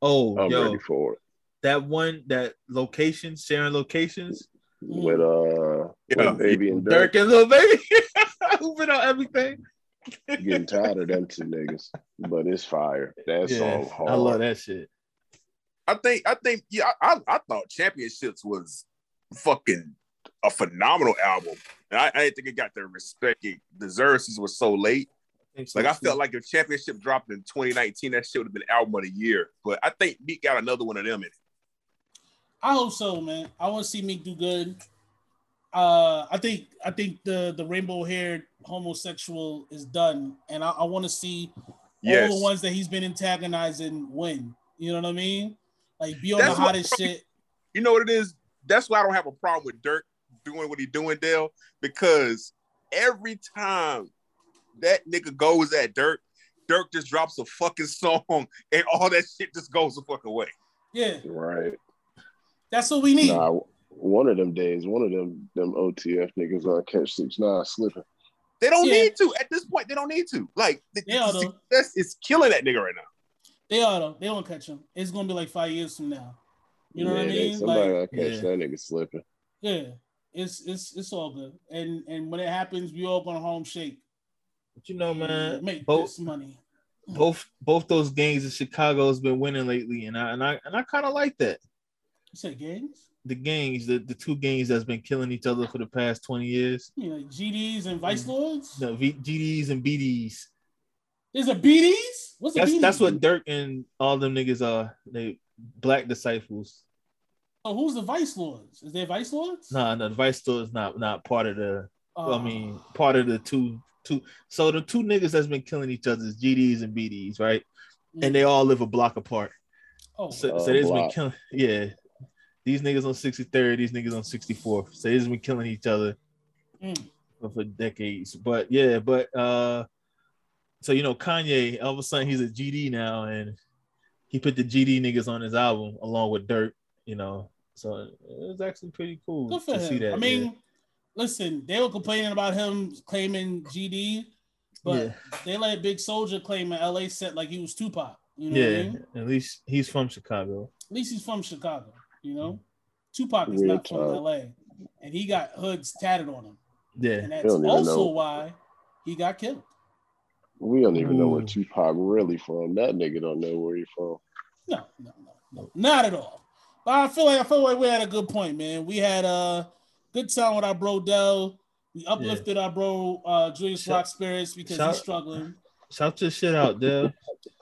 I'm ready for it. That one, that location, sharing locations with Baby and Dirk and Lil Baby, hooping on everything. Getting tired of them two niggas, but it's fire. That song hard. I love that shit. I thought Championships was fucking a phenomenal album. And I didn't think it got the respect it deserves since it was so late. Like, I felt like if Championship dropped in 2019, that shit would have been album of the year. But I think Meek got another one of them in it. I hope so, man. I want to see Meek do good. I think the rainbow-haired homosexual is done. And I want to see all the ones that he's been antagonizing win. You know what I mean? Like, be on the hottest shit. You know what it is? That's why I don't have a problem with Dirk doing what he doing, Del, because every time that nigga goes at Dirk just drops a fucking song and all that shit just goes the fucking way. Yeah. Right. That's what we need. Nah, one of them days, them OTF niggas gonna catch 6ix9ine slipping. They don't need to. At this point, they don't need to. Like, the success is killing that nigga right now. They are, though. They won't catch him. It's gonna be like 5 years from now. You know what I mean? Somebody like, catch that nigga slipping. Yeah. It's all good, and when it happens, we all gonna home shake. But you know, man, make this money. Both those gangs in Chicago has been winning lately, and I kind of like that. You said gangs? The gangs, the two gangs that's been killing each other for the past 20 years. You know, like GDs and Vice Lords. No, GDs and BDs. There's a BDs? What's a BDs? That's what Dirk and all them niggas are. They black disciples. So who's the Vice Lords? Is there Vice Lords? No, the Vice Lords not part of the. Part of the two. So the two niggas that's been killing each other is GDs and BDs, right? Mm-hmm. And they all live a block apart. Oh, so they've been killing. Yeah, these niggas on 63rd, these niggas on 64th. So they've been killing each other for decades. But so you know, Kanye, all of a sudden he's a GD now, and he put the GD niggas on his album along with Dirk. You know, so it was actually pretty cool to him. See that. I mean, listen, they were complaining about him claiming GD, but they let Big Soldier claim an LA set like he was Tupac. You know what I mean? At least he's from Chicago. You know, Tupac is not from LA, and he got hoods tatted on him. Yeah, and that's also why he got killed. We don't even know where Tupac really from. That nigga don't know where he from. No, not at all. I feel like we had a good point, man. We had a good time with our bro Del. We uplifted our bro Julius Rock spirits because he's struggling. Shout your shit out, Del.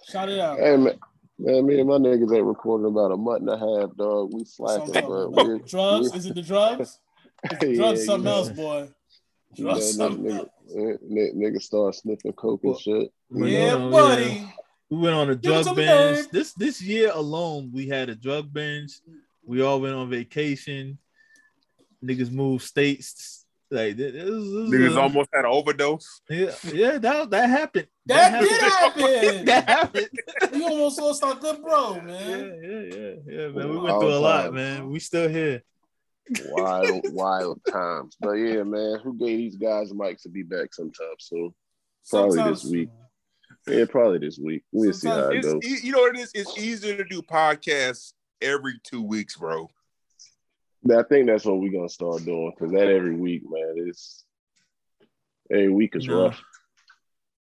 Shout it out. Hey man, me and my niggas ain't recording about a month and a half, dog. We slacking, bro. Drugs? Is it the drugs? Drugs, something else, boy. Drugs, something else. Niggas start sniffing coke and shit. Yeah, buddy. Yeah. We went on a drug binge. This year alone, we had a drug binge. We all went on vacation. Niggas moved states. Like this niggas almost had an overdose. Yeah, that happened. That happened. That happened. You almost lost our good bro, man. Yeah, man. We went through a lot, man. We still here. Wild times. But yeah, man, who gave these guys mics to be back sometime soon? Probably this week. Yeah, probably this week. We'll see how it goes. You know what it is? It's easier to do podcasts every 2 weeks, bro. I think that's what we're gonna start doing, because that every week, man, it's every week is rough.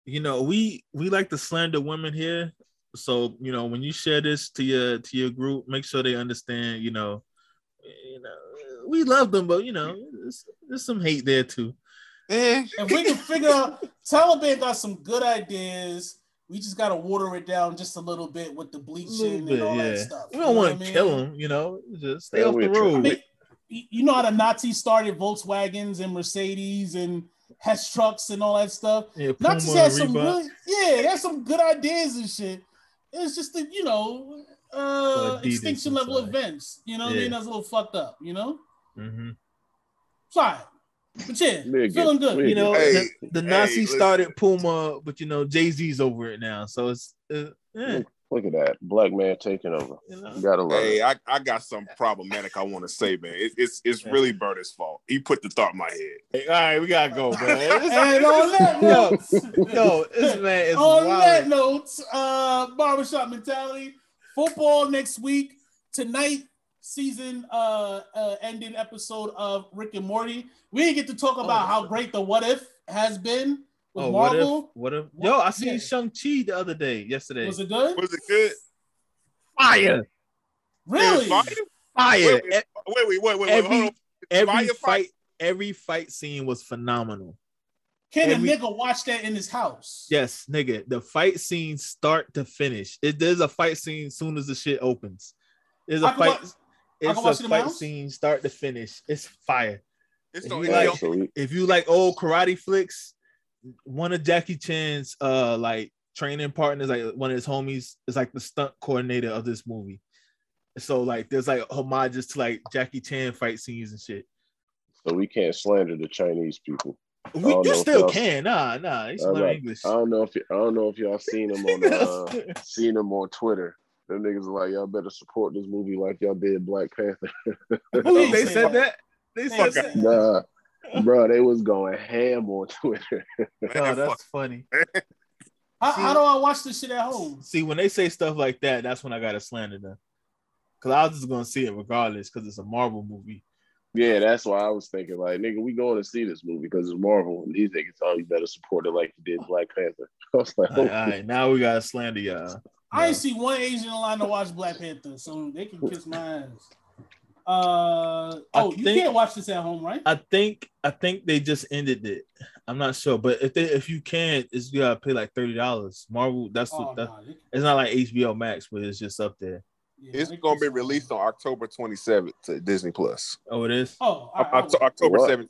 You know, we like to slander women here, so you know when you share this to your group, make sure they understand. You know, we love them, but you know, there's some hate there too. And we can figure out Taliban got some good ideas. We just gotta water it down just a little bit with the bleaching and all that stuff. We don't want to kill them, you know. Just stay off the road. I mean, you know how the Nazis started Volkswagens and Mercedes and Hess trucks and all that stuff. Yeah, Nazis had some really, they had some good ideas and shit. It's just the extinction level events. You know what I mean? That's a little fucked up. You know. Mm-hmm. Sorry. But yeah, feeling good. You know, the Nazis started Puma, but you know, Jay-Z's over it now. So it's look at that black man taking over. You know? You gotta love it. I got something problematic I want to say, man. It's really Burner's fault. He put the thought in my head. Hey, all right, we gotta go, man. On that note, barbershop mentality. Football next week. Tonight, season ending episode of Rick and Morty. We didn't get to talk about how great the What If has been with Marvel. What if? Yo, I seen Shang-Chi the other day, yesterday. Was it good? Fire. Really? Fire. Wait. Hold on. Every fight scene was phenomenal. Can a nigga watch that in his house? Yes, nigga. The fight scene start to finish. There's a fight scene as soon as the shit opens. There's a fight. It's a fight scene, start to finish. It's fire. If you like old karate flicks, one of Jackie Chan's like training partners, like one of his homies, is like the stunt coordinator of this movie. So like, there's like homages to like Jackie Chan fight scenes and shit. So we can't slander the Chinese people. You still can. Nah. He's learning English. I don't know if y'all seen him on Twitter. Them niggas are like, y'all better support this movie like y'all did Black Panther. They said that? They said that? Nah, bro, they was going ham on Twitter. Oh, that's funny. How do I watch this shit at home? See, when they say stuff like that, that's when I got to slander them. Because I was just going to see it regardless because it's a Marvel movie. Yeah, that's why I was thinking, like, nigga, we going to see this movie because it's Marvel. And these niggas, you better support it like you did Black Panther. I was like, all right, now we got to slander y'all. I ain't see one Asian in line to watch Black Panther, so they can kiss my ass. You can't watch this at home, right? I think they just ended it. I'm not sure, but if you can, it's you gotta pay like $30. Marvel, it's not like HBO Max, but it's just up there. Yeah, it's gonna be released on October 27th to Disney Plus. Oh, it is. Oh, October 7th.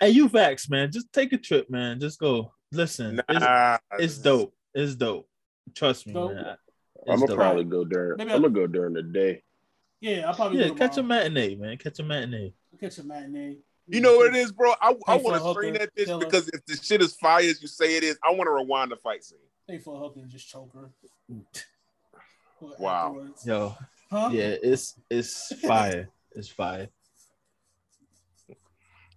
Hey, you vax, man. Just take a trip, man. Just go. Listen, it's dope. It's dope. Trust me, man. I'm gonna probably go during. I'm gonna go during the day. Yeah, I'll probably go catch a matinee, man. You know what it is, bro. I want to scream at this because if the shit is fire as you say it is, I want to rewind the fight scene. Pay for a hook and just choke her. Wow. Afterwards. Yo. Huh? Yeah, it's fire. It's fire.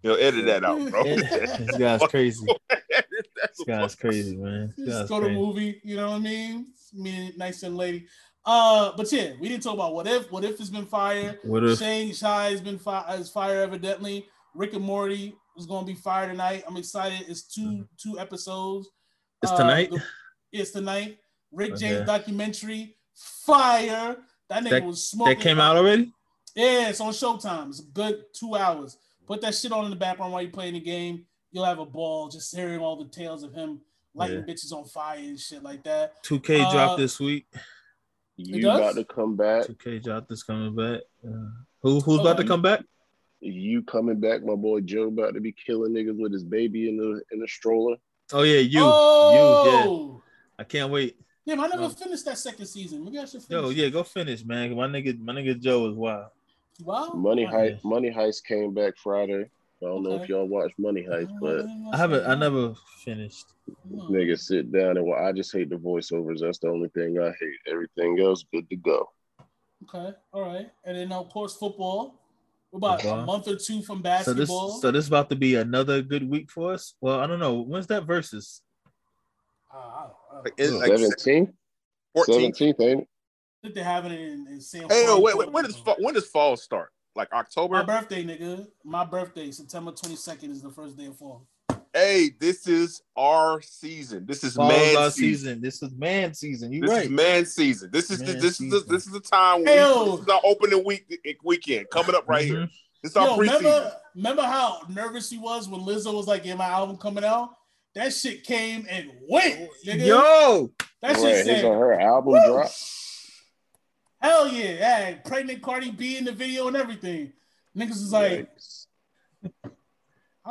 Yo, edit that out, bro. This guy's crazy. This guy's crazy, man. Just go to the movie, you know what I mean? Me, nice young lady. But yeah, we didn't talk about What If. What If has been fire. Shang-Chi has been fire, evidently. Rick and Morty is going to be fire tonight. I'm excited. It's two episodes. It's tonight? It's tonight. Rick James documentary, fire. That nigga was smoking. That came out already? Yeah, it's on Showtime. It's a good 2 hours. Put that shit on in the background while you're playing the game. You'll have a ball just hearing all the tales of him lighting bitches on fire and shit like that. 2K dropped this week. You got to come back. 2K dropped is coming back. Who's about to come back? You coming back, my boy Joe about to be killing niggas with his baby in the stroller. Oh yeah, you. Oh! Yeah. I can't wait. Damn, I never finished that second season. Maybe I should finish. Yo, yeah, go finish, man. My nigga Joe is wild. Money Heist came back Friday. I don't know if y'all watch Money Heist, but I haven't. I never finished. Nigga, sit down and I just hate the voiceovers. That's the only thing I hate. Everything else, good to go. Okay, all right, and then of course football. We're about a month or two from basketball. So this about to be another good week for us. Well, I don't know. When's that versus? 17th. 17th, ain't it? I think they're having it in San Francisco. Hey, no, wait. When does fall start? Like October? My birthday, nigga. My birthday, September 22nd is the first day of fall. Hey, this is our season. This is man season. This is man season. You right? This is man season. This is the time. This is our opening weekend coming up right here. This is our preseason. Remember how nervous you was when Lizzo was like, "Yeah, my album coming out." That shit came and went, nigga. Yo, that shit said her album dropped. Hell yeah! Hey, pregnant Cardi B in the video and everything. Niggas was like.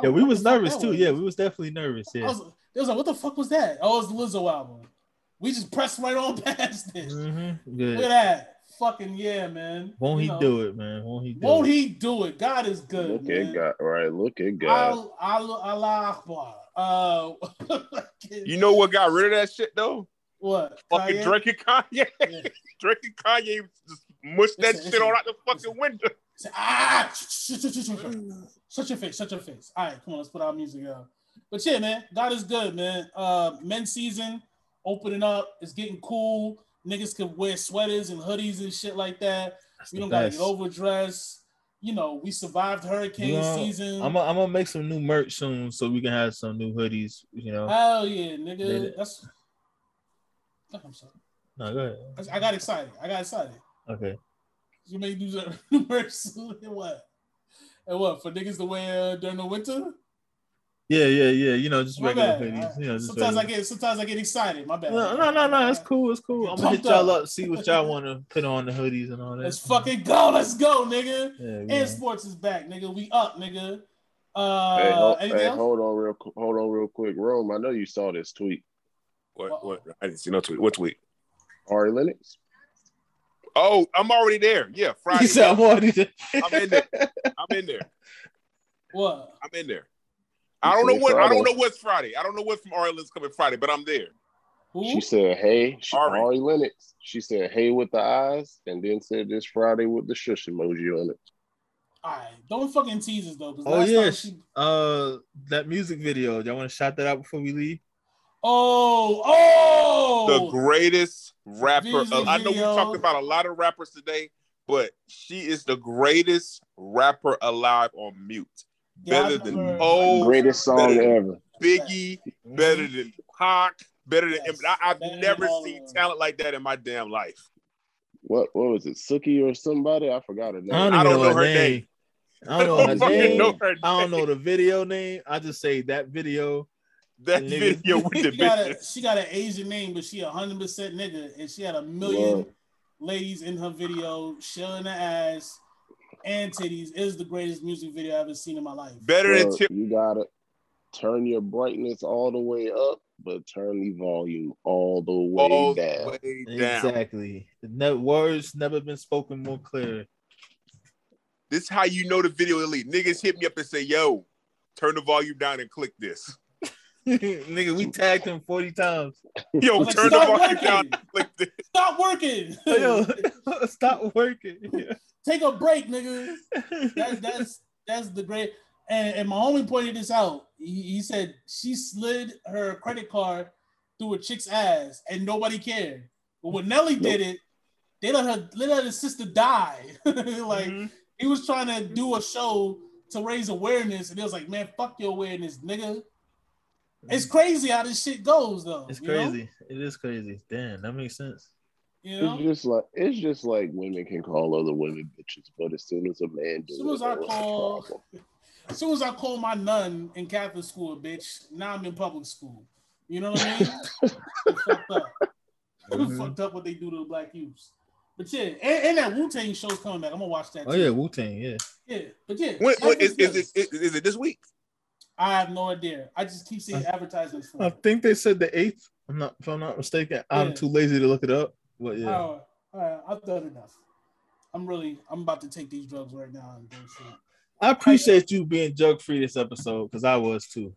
Yeah, we was nervous too. Yeah, we was definitely nervous. Yeah, it was like, what the fuck was that? Oh, it's the Lizzo album. We just pressed right on past this. Mm-hmm. Look at that, fucking yeah, man. Won't he do it, man? God is good. Look at God. Allah Akbar. You know what got rid of that shit though? What? Fucking Drake and Kanye. Yeah. Drake and Kanye just mushed that shit all out the fucking window. Such a face. All right, come on, let's put our music out. But yeah, man, God is good, man. Men's season opening up. It's getting cool. Niggas can wear sweaters and hoodies and shit like that. We don't gotta get overdressed. You know, we survived hurricane season. I'm gonna make some new merch soon so we can have some new hoodies. You know. Hell yeah, nigga. That's. I'm sorry. No, go ahead. I got excited. Okay. You may do that merch soon. And what for niggas to wear during the winter? Yeah. You know, just regular hoodies. You know, sometimes I get excited. My bad. No. It's cool. I'm gonna hit y'all up, see what y'all want to put on the hoodies and all that. Let's go, nigga. Yeah, and sports is back, nigga. We up, nigga. Hold on real quick, Rome. I know you saw this tweet. What? I didn't see no tweet. What tweet? Ari Lennox. Oh, I'm already there. Yeah, Friday. He said, I'm already there. I'm in there. What? I'm in there. I don't know what's Friday. I don't know what's from Ari Lennox coming Friday, but I'm there. Who? She said, "Hey, Ari Lennox." She said, "Hey" with the eyes, and then said, "This Friday" with the shush emoji on it. All right, don't fucking tease us though. Oh yeah, that music video. Y'all want to shout that out before we leave? Oh! The greatest rapper. I know we talked about a lot of rappers today, but she is the greatest rapper alive on mute. Better than greatest song ever. Biggie, better than Pac, better than him. I've never seen talent like that in my damn life. What was it? Suki or somebody? I forgot her name. I don't know her name. I don't know the video name. I just say that video. That video with the bitch. She got an Asian name, but she 100% nigga, and she had a million ladies in her video, showing her ass and titties. Is the greatest music video I've ever seen in my life. Better than you gotta turn your brightness all the way up, but turn the volume all the way down. Exactly. The words never been spoken more clear. This is how you know the video elite. Niggas hit me up and say, "Yo, turn the volume down and click this." Nigga, we tagged him 40 times. Yo, like, turn the market down. Stop working. Yo, stop working. Take a break, nigga. That's the great. And my homie pointed this out. He said she slid her credit card through a chick's ass and nobody cared. But when Nelly did it, they let his sister die. He was trying to do a show to raise awareness, and it was like, man, fuck your awareness, nigga. It's crazy how this shit goes, though. It's crazy. You know? It is crazy. Damn, that makes sense. You know? It's just like women can call other women bitches, but as soon as a man does, as soon as I call my nun in Catholic school a bitch, now I'm in public school. You know what I mean? It's fucked up. It's fucked up what they do to the black youth. But yeah, and that Wu-Tang show's coming back. I'm gonna watch that. Oh yeah, Wu-Tang. Yeah. Yeah, but yeah. What is it this week? I have no idea. I just keep seeing advertisements for it. I think they said the 8th. If I'm not mistaken. Yeah. I'm too lazy to look it up. But yeah. All right. I've done enough. I'm about to take these drugs right now and do shit. I appreciate you being jug free this episode because I was too.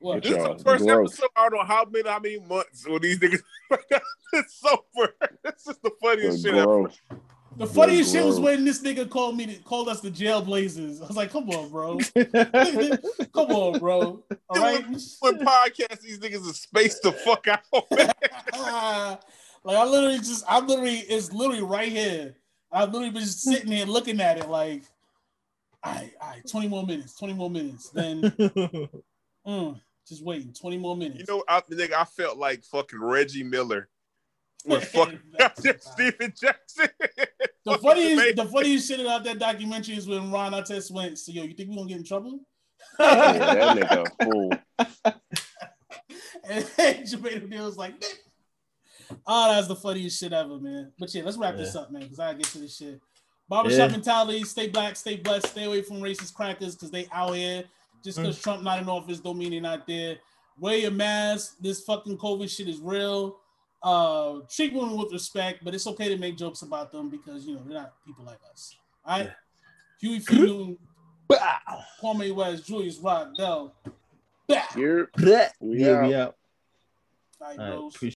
Well, this is the first episode. I don't know how many months when these niggas. It's over. This is the funniest shit ever. The funniest shit was when this nigga called us the Jailblazers. I was like, come on, bro. Come on, bro. All right. When podcasts, these niggas are spaced the fuck out. Like it's literally right here. I've literally been just sitting here looking at it like, all right, 20 more minutes. Then just waiting, 20 more minutes. You know, I felt like fucking Reggie Miller. With fucking Steven Jackson. The funniest shit about that documentary is when Ron Artest went, so yo, you think we're gonna get in trouble? Yeah, that nigga a fool. And Jermaine O'Neal was like, oh, that's the funniest shit ever, man. But yeah, let's wrap this up, man, because I gotta get to this shit. Barbershop mentality, stay black, stay blessed, stay away from racist crackers because they out here. Just because Trump not in office don't mean they're not there. Wear your mask. This fucking COVID shit is real. Treat women with respect, but it's okay to make jokes about them because, you know, they're not people like us. All right? Huey Fudu, Kwame West, Julius Rock, Del. Here we out. All right, bros.